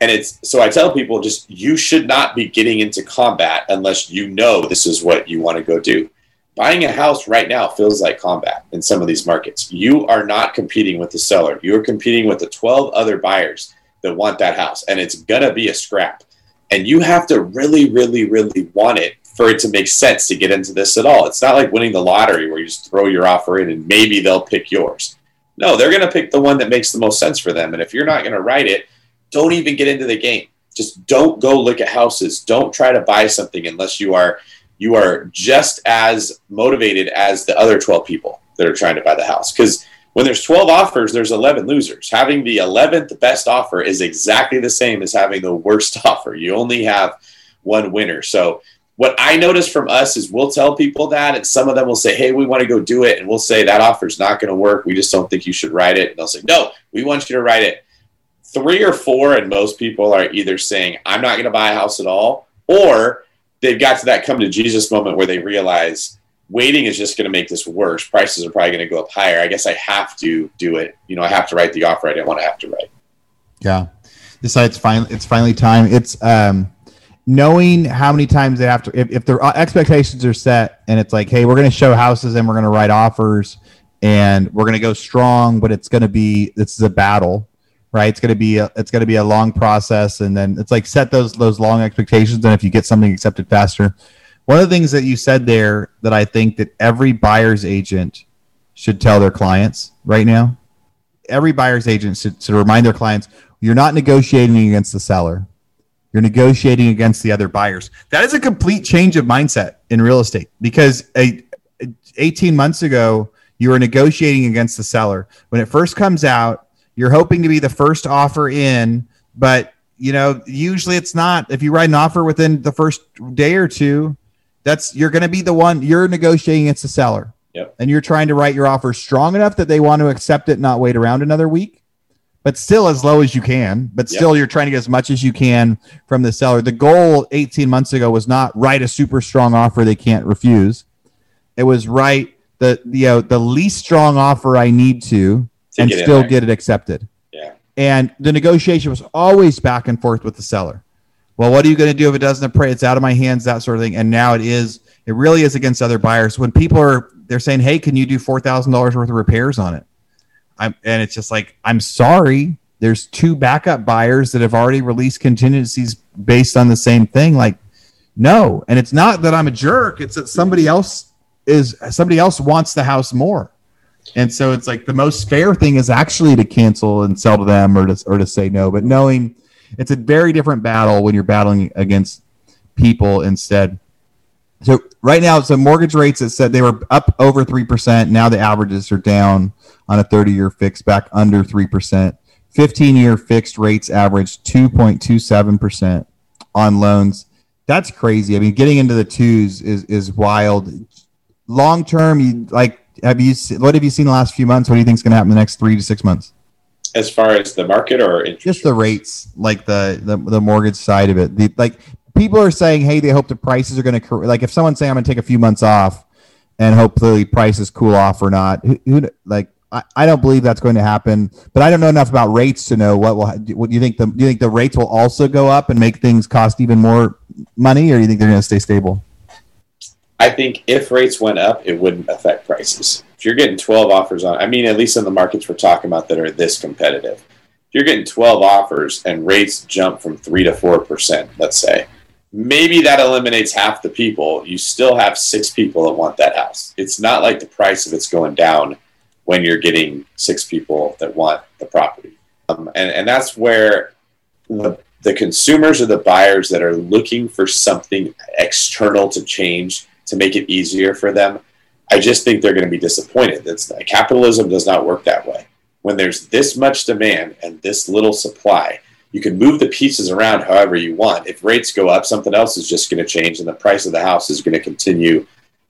And it's, so I tell people, just, you should not be getting into combat unless you know this is what you want to go do. Buying a house right now feels like combat in some of these markets. You are not competing with the seller. You are competing with the twelve other buyers that want that house, and it's going to be a scrap. And you have to really, really, really want it for it to make sense to get into this at all. It's not like winning the lottery where you just throw your offer in and maybe they'll pick yours. No, they're going to pick the one that makes the most sense for them. And if you're not going to write it, don't even get into the game. Just don't go look at houses. Don't try to buy something unless you are you are just as motivated as the other twelve people that are trying to buy the house. Because when there's twelve offers, there's eleven losers. Having the eleventh best offer is exactly the same as having the worst offer. You only have one winner. So what I notice from us is we'll tell people that, and some of them will say, hey, we want to go do it. And we'll say, that offer's not going to work. We just don't think you should write it. And they'll say, no, we want you to write it. Three or four, and most people are either saying, I'm not going to buy a house at all, or they've got to that come to Jesus moment where they realize waiting is just going to make this worse. Prices are probably going to go up higher. I guess I have to do it. You know, I have to write the offer I didn't want to have to write. Yeah. Besides, it's finally, it's finally time. It's um, knowing how many times they have to, if, if their expectations are set and it's like, hey, we're going to show houses and we're going to write offers and we're going to go strong, but it's going to be, this is a battle. Right, it's gonna be a, it's gonna be a long process, and then it's like set those those long expectations. And if you get something accepted faster, one of the things that you said there that I think that every buyer's agent should tell their clients right now, every buyer's agent should, should remind their clients, you're not negotiating against the seller, you're negotiating against the other buyers. That is a complete change of mindset in real estate, because a, a eighteen months ago you were negotiating against the seller when it first comes out. You're hoping to be the first offer in, but you know, usually it's not. If you write an offer within the first day or two, that's you're going to be the one you're negotiating against the seller. Yep. And you're trying to write your offer strong enough that they want to accept it, not wait around another week, but still as low as you can, but still yep. You're trying to get as much as you can from the seller. The goal eighteen months ago was not write a super strong offer they can't refuse. It was write the, you know, the least strong offer I need to, and get still get it accepted. Yeah. And the negotiation was always back and forth with the seller. Well, what are you going to do if it doesn't appraise? It's out of my hands, that sort of thing. And now it is, it really is against other buyers. When people are, they're saying, hey, can you do four thousand dollars worth of repairs on it? I'm, and it's just like, I'm sorry. There's two backup buyers that have already released contingencies based on the same thing. Like, no. And it's not that I'm a jerk. It's that somebody else is, somebody else wants the house more. And so it's like the most fair thing is actually to cancel and sell to them, or to or to say no. But knowing it's a very different battle when you're battling against people instead. So right now, so mortgage rates, it said they were up over three percent. Now the averages are down on a thirty-year fixed back under three percent. fifteen-year fixed rates average two point two seven percent on loans. That's crazy. I mean, getting into the twos is, is wild. Long-term, you like... Have you? What have you seen the last few months? What do you think is going to happen in the next three to six months? As far as the market or interest? Just the rates, like the, the, the mortgage side of it. The, like people are saying, hey, they hope the prices are going to, like if someone's saying I'm going to take a few months off and hopefully prices cool off or not, who, who like I, I don't believe that's going to happen. But I don't know enough about rates to know what will. What do you think? The do you think the rates will also go up and make things cost even more money, or do you think they're going to stay stable? I think if rates went up, it wouldn't affect prices. If you're getting twelve offers on, I mean, at least in the markets we're talking about that are this competitive, if you're getting twelve offers and rates jump from three to four percent, let's say, maybe that eliminates half the people. You still have six people that want that house. It's not like the price of it's going down when you're getting six people that want the property. Um, and, and that's where the, the consumers or the buyers that are looking for something external to change to make it easier for them, I just think they're going to be disappointed. That's, capitalism does not work that way. When there's this much demand and this little supply, you can move the pieces around however you want. If rates go up, something else is just going to change, and the price of the house is going to continue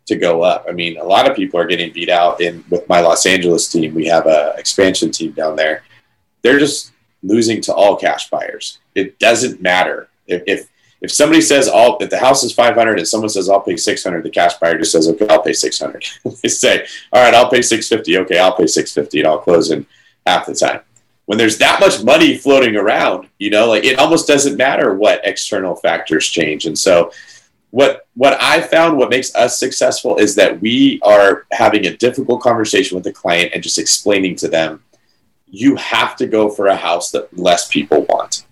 to go up. I mean, a lot of people are getting beat out. In with my Los Angeles team, we have a expansion team down there. They're just losing to all cash buyers. It doesn't matter if, if If somebody says all if the house is five hundred and someone says I'll pay six hundred, the cash buyer just says, okay, I'll pay six hundred. They say, all right, I'll pay six fifty. Okay, I'll pay six fifty, and I'll close in half the time. when there's that much money floating around, you know, like it almost doesn't matter what external factors change. And so what what I found, what makes us successful is that we are having a difficult conversation with a client and just explaining to them, you have to go for a house that less people want.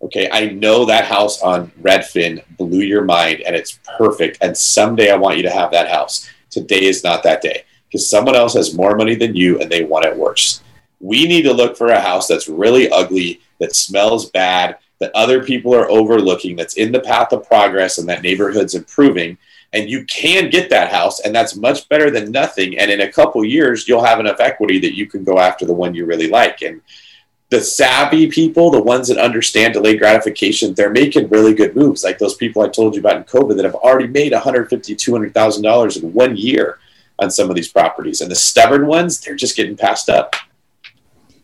Okay, I know that house on Redfin blew your mind and it's perfect. And someday I want you to have that house. Today is not that day because someone else has more money than you and they want it worse. We need to look for a house that's really ugly, that smells bad, that other people are overlooking, that's in the path of progress and that neighborhood's improving. And you can get that house and that's much better than nothing. And in a couple years, you'll have enough equity that you can go after the one you really like. And the savvy people, the ones that understand delayed gratification, they're making really good moves. Like those people I told you about in COVID that have already made one hundred fifty thousand dollars, two hundred thousand dollars in one year on some of these properties. And the stubborn ones, they're just getting passed up.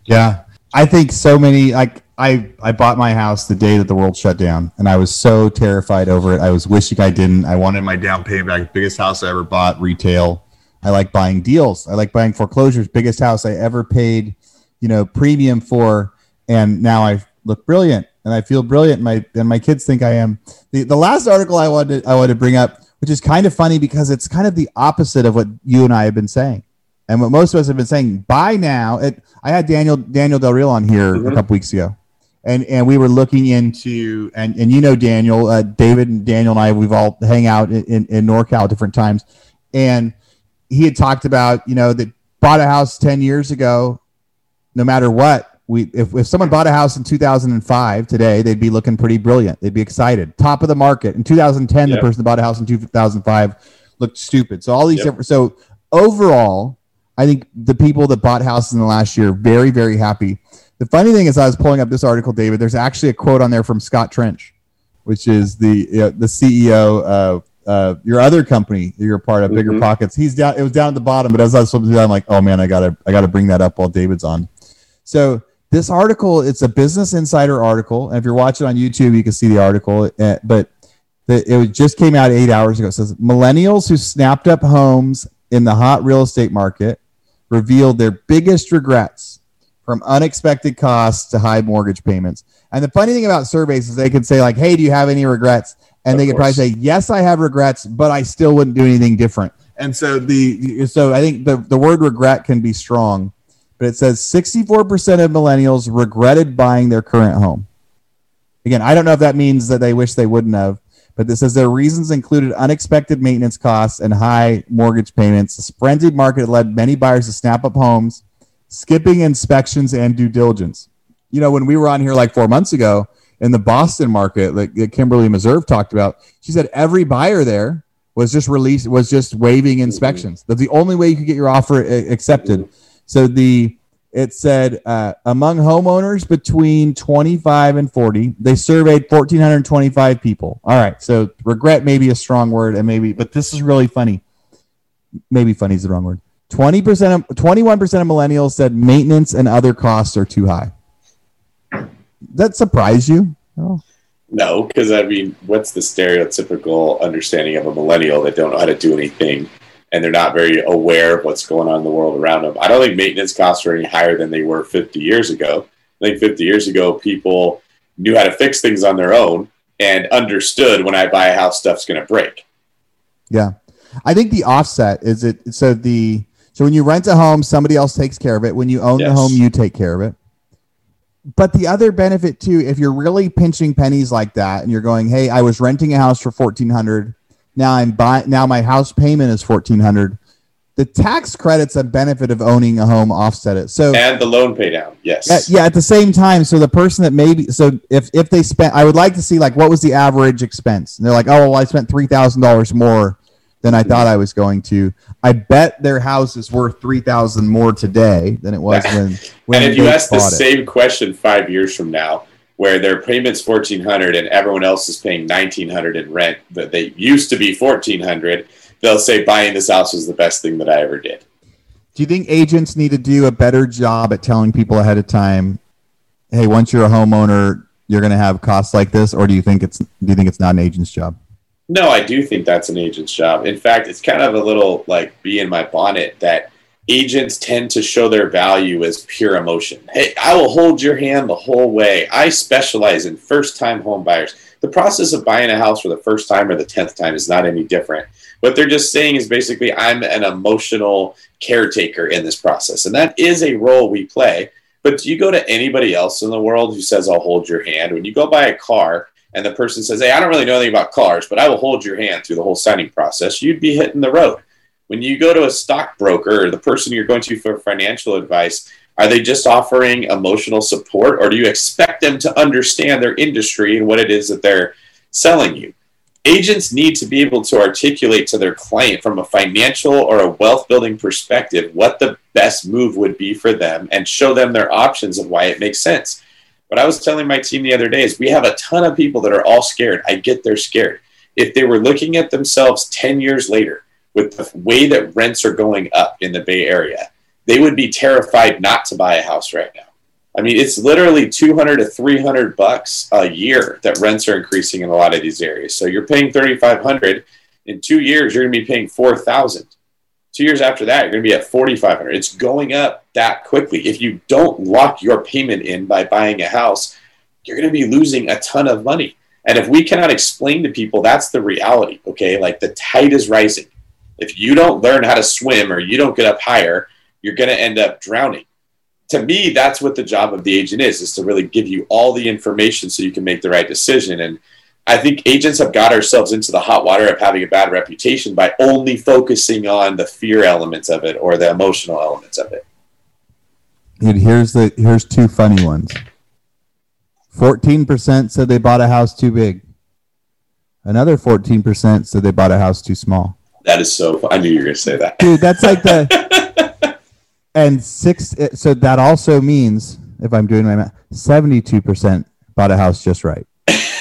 Yeah. I think so many, like I, I bought my house the day that the world shut down and I was so terrified over it. I was wishing I didn't. I wanted my down payment back. Biggest house I ever bought, retail. I like buying deals. I like buying foreclosures. Biggest house I ever paid, you know, premium for, and now I look brilliant and I feel brilliant. My and my kids think I am. The the last article I wanted I wanted to bring up, which is kind of funny because it's kind of the opposite of what you and I have been saying, and what most of us have been saying. Buy now. It, I had Daniel Daniel Del Real on here a couple weeks ago, and and we were looking into and and you know Daniel, uh, David and Daniel and I, we've all hang out in, in in NorCal at different times, and he had talked about you know that bought a house ten years ago. No matter what, we if, if someone bought a house in two thousand five today, they'd be looking pretty brilliant. They'd be excited. Top of the market. In two thousand ten, yep. The person that bought a house in two thousand five looked stupid. So all these yep. different. So overall, I think the people that bought houses in the last year, very, very happy. The funny thing is I was pulling up this article, David. There's actually a quote on there from Scott Trench, which is the uh, the C E O of uh, your other company that you're a part of, mm-hmm. BiggerPockets. He's down. It was down at the bottom, but as I was flipping through, I'm like, oh man, I gotta I gotta bring that up while David's on. So this article, it's a Business Insider article. And if you're watching on YouTube, you can see the article. But it just came out eight hours ago. It says, millennials who snapped up homes in the hot real estate market revealed their biggest regrets, from unexpected costs to high mortgage payments. And the funny thing about surveys is they can say like, hey, do you have any regrets? And they could probably say, yes, I have regrets, but I still wouldn't do anything different. And so the so I think the, the word regret can be strong. But it says sixty-four percent of millennials regretted buying their current home. Again, I don't know if that means that they wish they wouldn't have, but this says their reasons included unexpected maintenance costs and high mortgage payments. The frenzied market led many buyers to snap up homes, skipping inspections and due diligence. You know, when we were on here like four months ago in the Boston market, like Kimberly Meserve talked about, she said every buyer there was just released, was just waiving inspections. That's the only way you could get your offer accepted. So the it said uh, among homeowners between twenty-five and forty, they surveyed one thousand four hundred twenty-five people. All right, so regret may be a strong word, and maybe, but this is really funny. Maybe funny is the wrong word. Twenty percent, twenty-one percent of millennials said maintenance and other costs are too high. That surprised you? Oh. No, because I mean, what's the stereotypical understanding of a millennial that don't know how to do anything? And they're not very aware of what's going on in the world around them. I don't think maintenance costs are any higher than they were fifty years ago. I think fifty years ago, people knew how to fix things on their own and understood when I buy a house, stuff's going to break. Yeah. I think the offset is it. So the, so when you rent a home, somebody else takes care of it. When you own yes. the home, you take care of it. But the other benefit too, if you're really pinching pennies like that and you're going, hey, I was renting a house for fourteen hundred dollars. Now I'm buying. Now my house payment is fourteen hundred. The tax credits and benefit of owning a home offset it. So and the loan pay down. Yes. At, yeah. At the same time, so the person that maybe so if if they spent, I would like to see like what was the average expense, and they're like, oh, well, I spent three thousand dollars more than I thought I was going to. I bet their house is worth three thousand more today than it was when. when and if you ask the it. same question five years from now, where their payment's fourteen hundred and everyone else is paying nineteen hundred in rent that they used to be fourteen hundred, they'll say buying this house was the best thing that I ever did. Do you think agents need to do a better job at telling people ahead of time, hey, once you're a homeowner, you're going to have costs like this, or do you think it's do you think it's not an agent's job? No, I do think that's an agent's job. In fact, it's kind of a little like bee in my bonnet that agents tend to show their value as pure emotion. Hey, I will hold your hand the whole way. I specialize in first-time home buyers. The process of buying a house for the first time or the tenth time is not any different. What they're just saying is basically, I'm an emotional caretaker in this process. And that is a role we play. But do you go to anybody else in the world who says, I'll hold your hand? When you go buy a car and the person says, hey, I don't really know anything about cars, but I will hold your hand through the whole signing process, you'd be hitting the road. When you go to a stockbroker or the person you're going to for financial advice, are they just offering emotional support, or do you expect them to understand their industry and what it is that they're selling you? Agents need to be able to articulate to their client from a financial or a wealth-building perspective what the best move would be for them and show them their options of why it makes sense. What I was telling my team the other day is we have a ton of people that are all scared. I get they're scared. If they were looking at themselves ten years later with the way that rents are going up in the Bay Area, they would be terrified not to buy a house right now. I mean, it's literally two hundred to three hundred bucks a year that rents are increasing in a lot of these areas. So you're paying three thousand five hundred dollars. In two years, you're going to be paying four thousand dollars. Two years after that, you're going to be at four thousand five hundred dollars. It's going up that quickly. If you don't lock your payment in by buying a house, you're going to be losing a ton of money. And if we cannot explain to people, that's the reality, okay? Like the tide is rising. If you don't learn how to swim or you don't get up higher, you're going to end up drowning. To me, that's what the job of the agent is, is to really give you all the information so you can make the right decision. And I think agents have got ourselves into the hot water of having a bad reputation by only focusing on the fear elements of it or the emotional elements of it. And here's the here's two funny ones. fourteen percent said they bought a house too big. Another fourteen percent said they bought a house too small. That is so funny. I knew you were going to say that. Dude, that's like the... And six, so that also means, if I'm doing my math, seventy-two percent bought a house just right.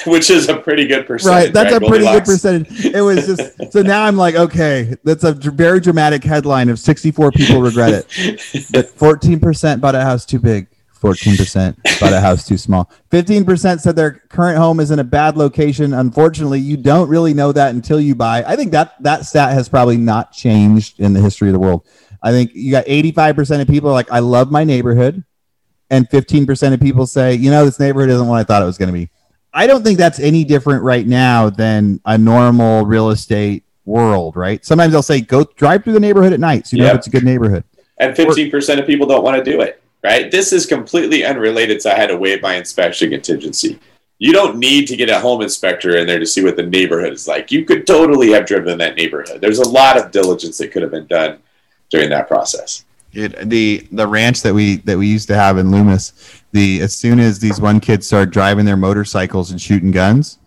Which is a pretty good percentage. Right, that's right? a pretty good percentage. It was just, so now I'm like, okay, that's a very dramatic headline of sixty-four people regret it. But fourteen percent bought a house too big. fourteen percent bought a house too small. fifteen percent said their current home is in a bad location. Unfortunately, you don't really know that until you buy. I think that that stat has probably not changed in the history of the world. I think you got eighty-five percent of people are like, I love my neighborhood. And fifteen percent of people say, you know, this neighborhood isn't what I thought it was going to be. I don't think that's any different right now than a normal real estate world, right? Sometimes they'll say, go drive through the neighborhood at night so you yep. know if it's a good neighborhood. And fifteen percent or- of people don't want to do it, right? This is completely unrelated to I had to waive my inspection contingency. You don't need to get a home inspector in there to see what the neighborhood is like. You could totally have driven that neighborhood. There's a lot of diligence that could have been done during that process. Dude, the the ranch that we that we used to have in Loomis, the as soon as these one kids started driving their motorcycles and shooting guns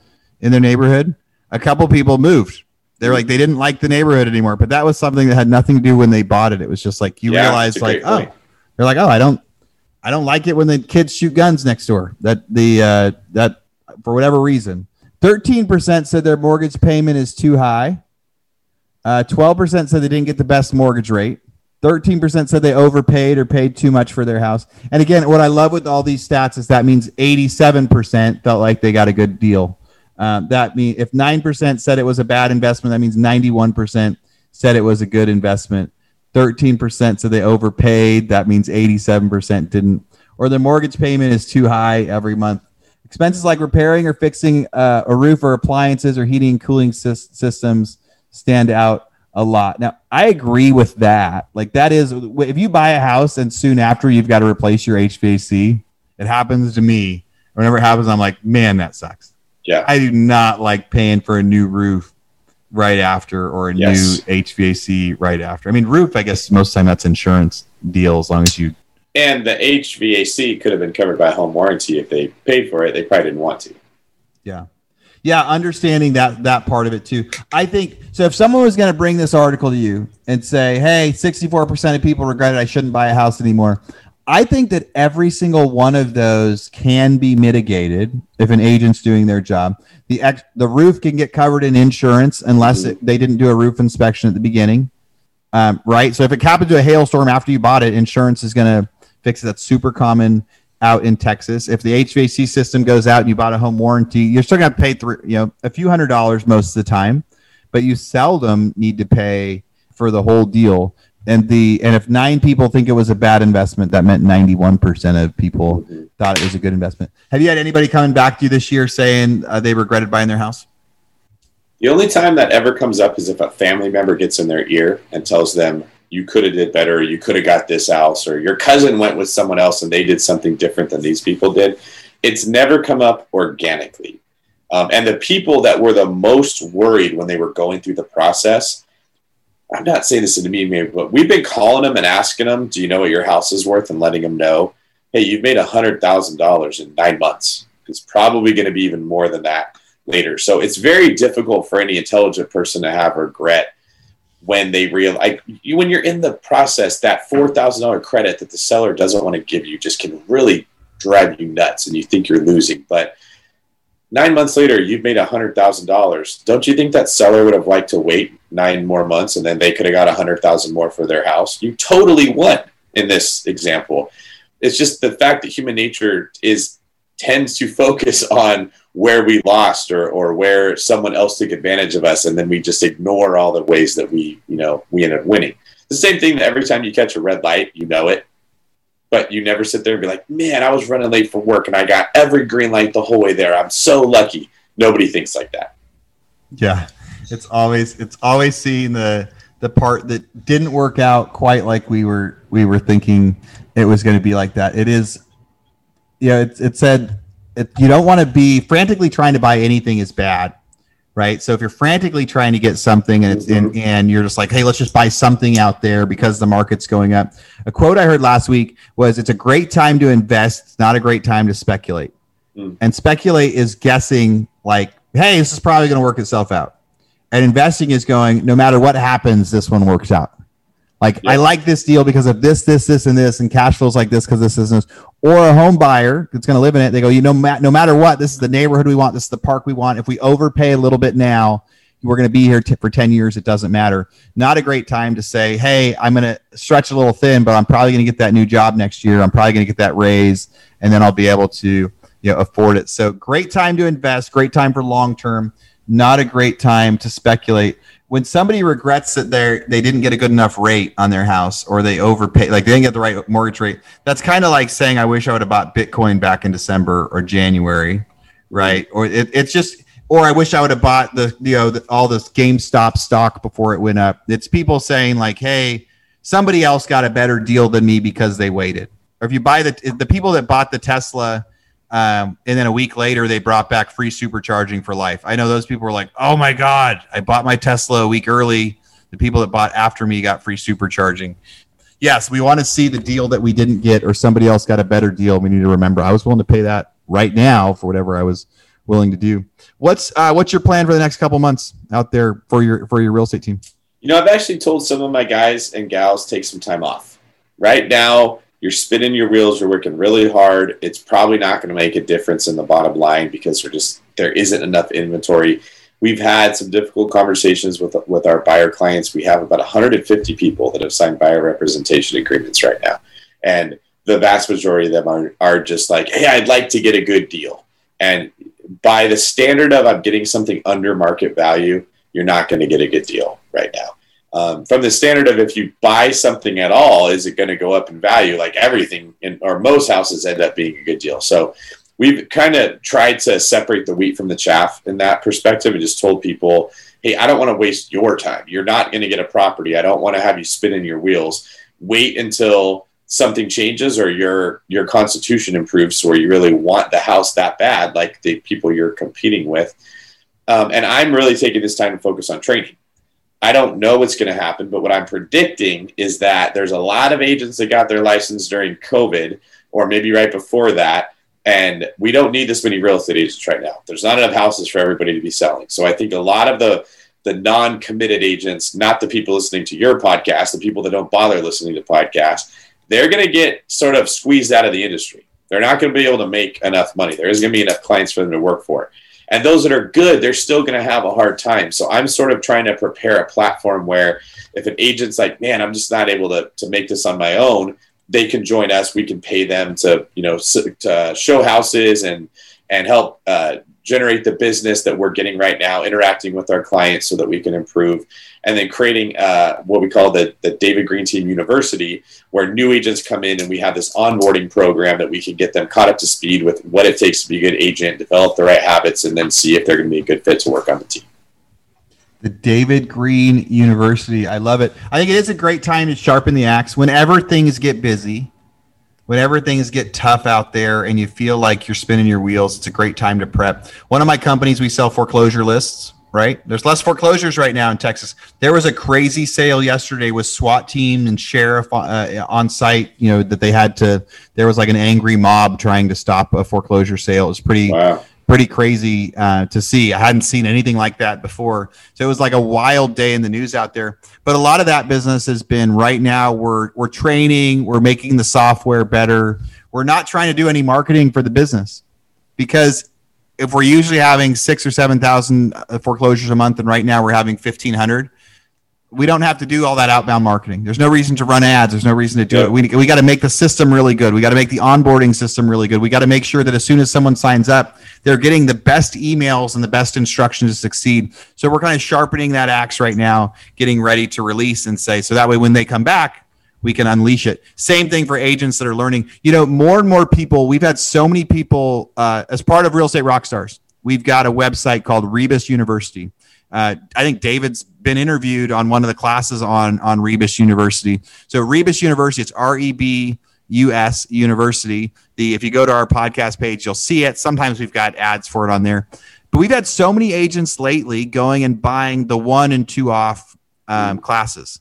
in their neighborhood, a couple people moved. They're like, they didn't like the neighborhood anymore, but that was something that had nothing to do when they bought it. It was just like you yeah, realize like oh point. They're like, oh, I don't I don't like it when the kids shoot guns next door. That the uh, that for whatever reason. thirteen percent said their mortgage payment is too high. Uh, twelve percent said they didn't get the best mortgage rate. thirteen percent said they overpaid or paid too much for their house. And again, what I love with all these stats is that means eighty-seven percent felt like they got a good deal. Um, that mean if nine percent said it was a bad investment, that means ninety-one percent said it was a good investment. thirteen percent said they overpaid. That means eighty-seven percent didn't. Or their mortgage payment is too high every month. Expenses like repairing or fixing uh, a roof or appliances or heating and cooling sy- systems stand out a lot. Now, I agree with that. Like that is, if you buy a house and soon after you've got to replace your H V A C, it happens to me. Whenever it happens, I'm like, man, that sucks. Yeah. I do not like paying for a new roof right after or a yes. new H V A C right after. I mean, roof, I guess most of the time that's insurance deal as long as you. And the H V A C could have been covered by a home warranty. If they paid for it, they probably didn't want to. Yeah. Yeah, understanding that that part of it too. I think so. If someone was going to bring this article to you and say, "Hey, sixty-four percent of people regretted I shouldn't buy a house anymore," I think that every single one of those can be mitigated if an agent's doing their job. The ex- the roof can get covered in insurance unless it, they didn't do a roof inspection at the beginning, um, right? So if it happened to a hailstorm after you bought it, insurance is going to fix it. That's super common out in Texas. If the H V A C system goes out and you bought a home warranty, you're still going to pay through, you know, a few hundred dollars most of the time, but you seldom need to pay for the whole deal. And the and if nine people think it was a bad investment, that meant ninety-one percent of people mm-hmm. thought it was a good investment. Have you had anybody coming back to you this year saying uh, they regretted buying their house? The only time that ever comes up is if a family member gets in their ear and tells them, you could have did better, you could have got this house, or your cousin went with someone else and they did something different than these people did. It's never come up organically. Um, and the people that were the most worried when they were going through the process, I'm not saying this in a meeting, but we've been calling them and asking them, do you know what your house is worth? And letting them know, hey, you've made one hundred thousand dollars in nine months. It's probably going to be even more than that later. So it's very difficult for any intelligent person to have regret when they realize, I, when you're in the process, that four thousand dollars credit that the seller doesn't want to give you just can really drive you nuts and you think you're losing. But nine months later, you've made one hundred thousand dollars. Don't you think that seller would have liked to wait nine more months and then they could have got one hundred thousand dollars more for their house? You totally won in this example. It's just the fact that human nature is tends to focus on where we lost or or where someone else took advantage of us, and then we just ignore all the ways that we, you know, we ended up winning. The same thing that every time you catch a red light, you know it. But you never sit there and be like, man, I was running late for work and I got every green light the whole way there. I'm so lucky. Nobody thinks like that. Yeah. It's always it's always seeing the the part that didn't work out quite like we were we were thinking it was going to be like that. It is, you know, it, it said it, you don't want to be frantically trying to buy anything is bad, right? So if you're frantically trying to get something and it's in, and you're just like, hey, let's just buy something out there because the market's going up. A quote I heard last week was, it's a great time to invest. It's not a great time to speculate. Mm. And speculate is guessing like, hey, this is probably going to work itself out. And investing is going, no matter what happens, this one works out. Like, yeah. I like this deal because of this, this, this, and this, and cash flows like this because this isn't. Or a home buyer that's going to live in it, they go, you know, ma- no matter what, this is the neighborhood we want, this is the park we want. If we overpay a little bit now, we're going to be here t- for ten years. It doesn't matter. Not a great time to say, hey, I'm going to stretch a little thin, but I'm probably going to get that new job next year. I'm probably going to get that raise, and then I'll be able to, you know, afford it. So great time to invest, great time for long term, not a great time to speculate. When somebody regrets that they they didn't get a good enough rate on their house or they overpaid, like they didn't get the right mortgage rate, that's kind of like saying, I wish I would have bought Bitcoin back in December or January, right? Or it, it's just, or I wish I would have bought the, you know, the, all this GameStop stock before it went up. It's people saying like, hey, somebody else got a better deal than me because they waited. Or if you buy the, the people that bought the Tesla Um, and then a week later, they brought back free supercharging for life. I know those people were like, oh, my God, I bought my Tesla a week early. The people that bought after me got free supercharging. Yes, we want to see the deal that we didn't get or somebody else got a better deal. We need to remember I was willing to pay that right now for whatever I was willing to do. What's uh, what's your plan for the next couple months out there for your for your real estate team? You know, I've actually told some of my guys and gals take some time off right now. You're spinning your wheels. You're working really hard. It's probably not going to make a difference in the bottom line because we're just there isn't enough inventory. We've had some difficult conversations with with our buyer clients. We have about one hundred fifty people that have signed buyer representation agreements right now, and the vast majority of them are are just like, "Hey, I'd like to get a good deal." And by the standard of I'm getting something under market value, you're not going to get a good deal right now. Um, from the standard of if you buy something at all, is it going to go up in value? Like everything in, or most houses end up being a good deal. So we've kind of tried to separate the wheat from the chaff in that perspective and just told people, hey, I don't want to waste your time. You're not going to get a property. I don't want to have you spinning your wheels. Wait until something changes or your your constitution improves where you really want the house that bad, like the people you're competing with. Um, and I'm really taking this time to focus on training. I don't know what's going to happen, but what I'm predicting is that there's a lot of agents that got their license during COVID or maybe right before that, and we don't need this many real estate agents right now. There's not enough houses for everybody to be selling. So I think a lot of the, the non-committed agents, not the people listening to your podcast, the people that don't bother listening to podcasts, they're going to get sort of squeezed out of the industry. They're not going to be able to make enough money. There isn't going to be enough clients for them to work for. And those that are good, they're still going to have a hard time. So I'm sort of trying to prepare a platform where if an agent's like, man, I'm just not able to, to make this on my own, they can join us. We can pay them to, you know, to show houses and and help uh, generate the business that we're getting right now, interacting with our clients so that we can improve, and then creating uh, what we call the, the David Green Team University, where new agents come in and we have this onboarding program that we can get them caught up to speed with what it takes to be a good agent, develop the right habits, and then see if they're going to be a good fit to work on the team. The David Green University. I love it. I think it is a great time to sharpen the axe whenever things get busy. Whenever things get tough out there and you feel like you're spinning your wheels, it's a great time to prep. One of my companies, we sell foreclosure lists, right? There's less foreclosures right now in Texas. There was a crazy sale yesterday with SWAT team and sheriff uh, on site, you know, that they had to, there was like an angry mob trying to stop a foreclosure sale. It was pretty, wow. pretty crazy uh, to see. I hadn't seen anything like that before. So it was like a wild day in the news out there. But a lot of that business has been right now we're we're training, we're making the software better. We're not trying to do any marketing for the business, because if we're usually having six or seven thousand foreclosures a month and right now we're having fifteen hundred, we don't have to do all that outbound marketing. There's no reason to run ads. There's no reason to do yeah. it. We we got to make the system really good. We got to make the onboarding system really good. We got to make sure that as soon as someone signs up, they're getting the best emails and the best instructions to succeed. So we're kind of sharpening that axe right now, getting ready to release and say, so that way when they come back, we can unleash it. Same thing for agents that are learning. You know, more and more people, we've had so many people uh, as part of Real Estate Rockstars. We've got a website called Rebus University. Uh, I think David's been interviewed on one of the classes on, on Rebus University. So Rebus University, it's R E B U S University. The, if you go to our podcast page, you'll see it. Sometimes we've got ads for it on there. But we've had so many agents lately going and buying the one and two off um, classes,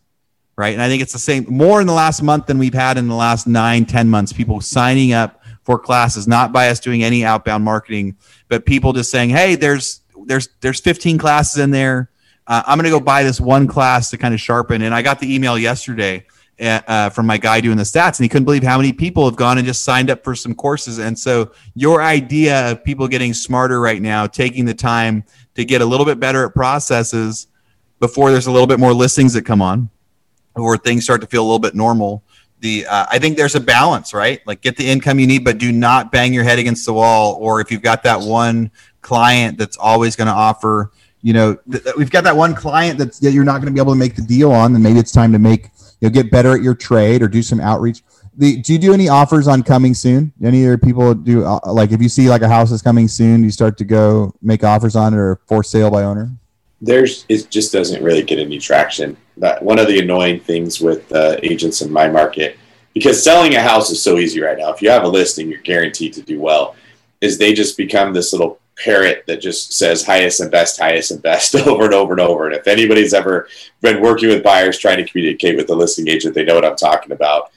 right? And I think it's the same, more in the last month than we've had in the last nine, ten months, people signing up for classes, not by us doing any outbound marketing, but people just saying, hey, there's, There's there's fifteen classes in there. Uh, I'm going to go buy this one class to kind of sharpen. And I got the email yesterday uh, from my guy doing the stats, and he couldn't believe how many people have gone and just signed up for some courses. And so your idea of people getting smarter right now, taking the time to get a little bit better at processes before there's a little bit more listings that come on or things start to feel a little bit normal. The uh, I think there's a balance, right? Like get the income you need, but do not bang your head against the wall. Or if you've got that one client that's always going to offer, you know, th- we've got that one client that's, that you're not going to be able to make the deal on, then maybe it's time to make, you know, get better at your trade or do some outreach. The, do you do any offers on coming soon? Any other people do, uh, like if you see like a house is coming soon, you start to go make offers on it or for sale by owner? There's, it just doesn't really get any traction. That one of the annoying things with uh, agents in my market, because selling a house is so easy right now. If you have a listing, you're guaranteed to do well, is they just become this little parrot that just says highest and best, highest and best over and over and over. And if anybody's ever been working with buyers trying to communicate with a listing agent, they know what I'm talking about.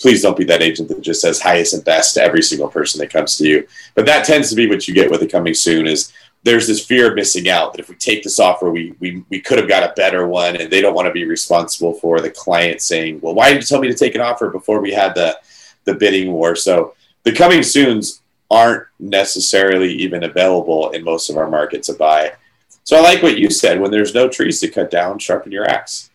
Please don't be that agent that just says highest and best to every single person that comes to you. But that tends to be what you get with the coming soon is there's this fear of missing out, that if we take this offer, we we we could have got a better one, and they don't want to be responsible for the client saying, well, why did you tell me to take an offer before we had the, the bidding war? So the coming soons aren't necessarily even available in most of our market to buy. So I like what you said, when there's no trees to cut down, sharpen your axe.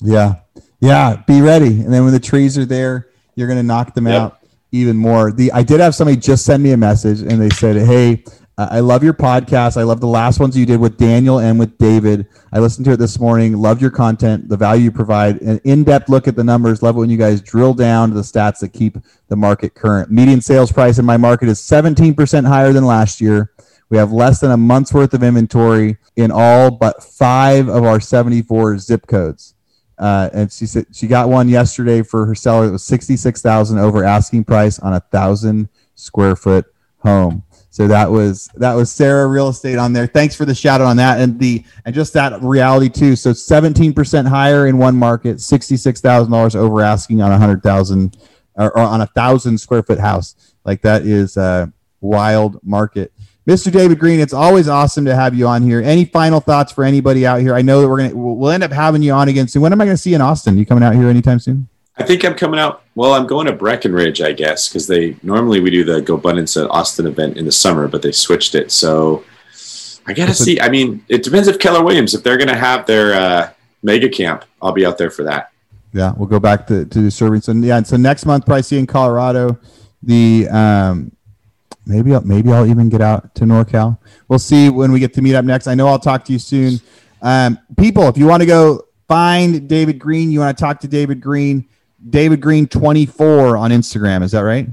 Yeah. Yeah. Be ready. And then when the trees are there, you're going to knock them yep. out even more. The I did have somebody just send me a message and they said, hey, I love your podcast. I love the last ones you did with Daniel and with David. I listened to it this morning. Love your content, the value you provide, an in-depth look at the numbers. Love it when you guys drill down to the stats that keep the market current. Median sales price in my market is seventeen percent higher than last year. We have less than a month's worth of inventory in all but five of our seventy-four zip codes. Uh, and she said she got one yesterday for her seller that was sixty-six thousand dollars over asking price on a thousand square foot home. So that was that was Sarah Real Estate on there. Thanks for the shout out on that, and the and just that reality too. So seventeen percent higher in one market, sixty-six thousand dollars over asking on a hundred thousand or, or on a thousand square foot house. Like that is a wild market. Mister David Green, it's always awesome to have you on here. Any final thoughts for anybody out here? I know that we're gonna we'll end up having you on again soon. When am I going to see you in Austin? You coming out here anytime soon? I think I'm coming out. Well, I'm going to Breckenridge, I guess, because they normally we do the GoBundance at Austin event in the summer, but they switched it. So I got to see. I mean, it depends if Keller Williams, if they're going to have their uh, mega camp, I'll be out there for that. Yeah, we'll go back to, to the serving. So, yeah, and so next month, probably see in Colorado. The um, maybe I'll, maybe I'll even get out to NorCal. We'll see when we get to meet up next. I know I'll talk to you soon. Um, people, if you want to go find David Green, you want to talk to David Green, David Green twenty-four on Instagram. Is that right?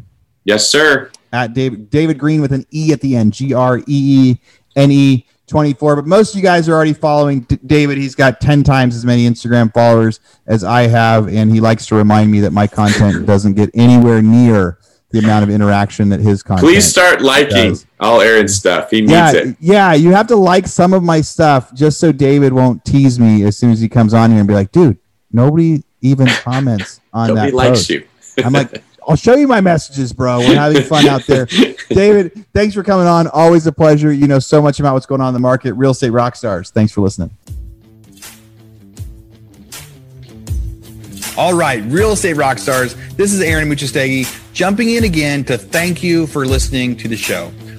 Yes, sir. At David, David Green with an E at the end, G R E E N E twenty-four. But most of you guys are already following D- David. He's got ten times as many Instagram followers as I have, and he likes to remind me that my content doesn't get anywhere near the amount of interaction that his content Please start liking does. all Aaron's stuff. He needs yeah, it. Yeah, you have to like some of my stuff just so David won't tease me as soon as he comes on here and be like, dude, nobody even comments on nobody that Nobody likes post. you. I'm like, I'll show you my messages, bro. We're having fun out there. David, thanks for coming on. Always a pleasure. You know so much about what's going on in the market. Real Estate Rockstars. Thanks for listening. All right, Real Estate Rockstars. This is Aaron Amuchastegui jumping in again to thank you for listening to the show.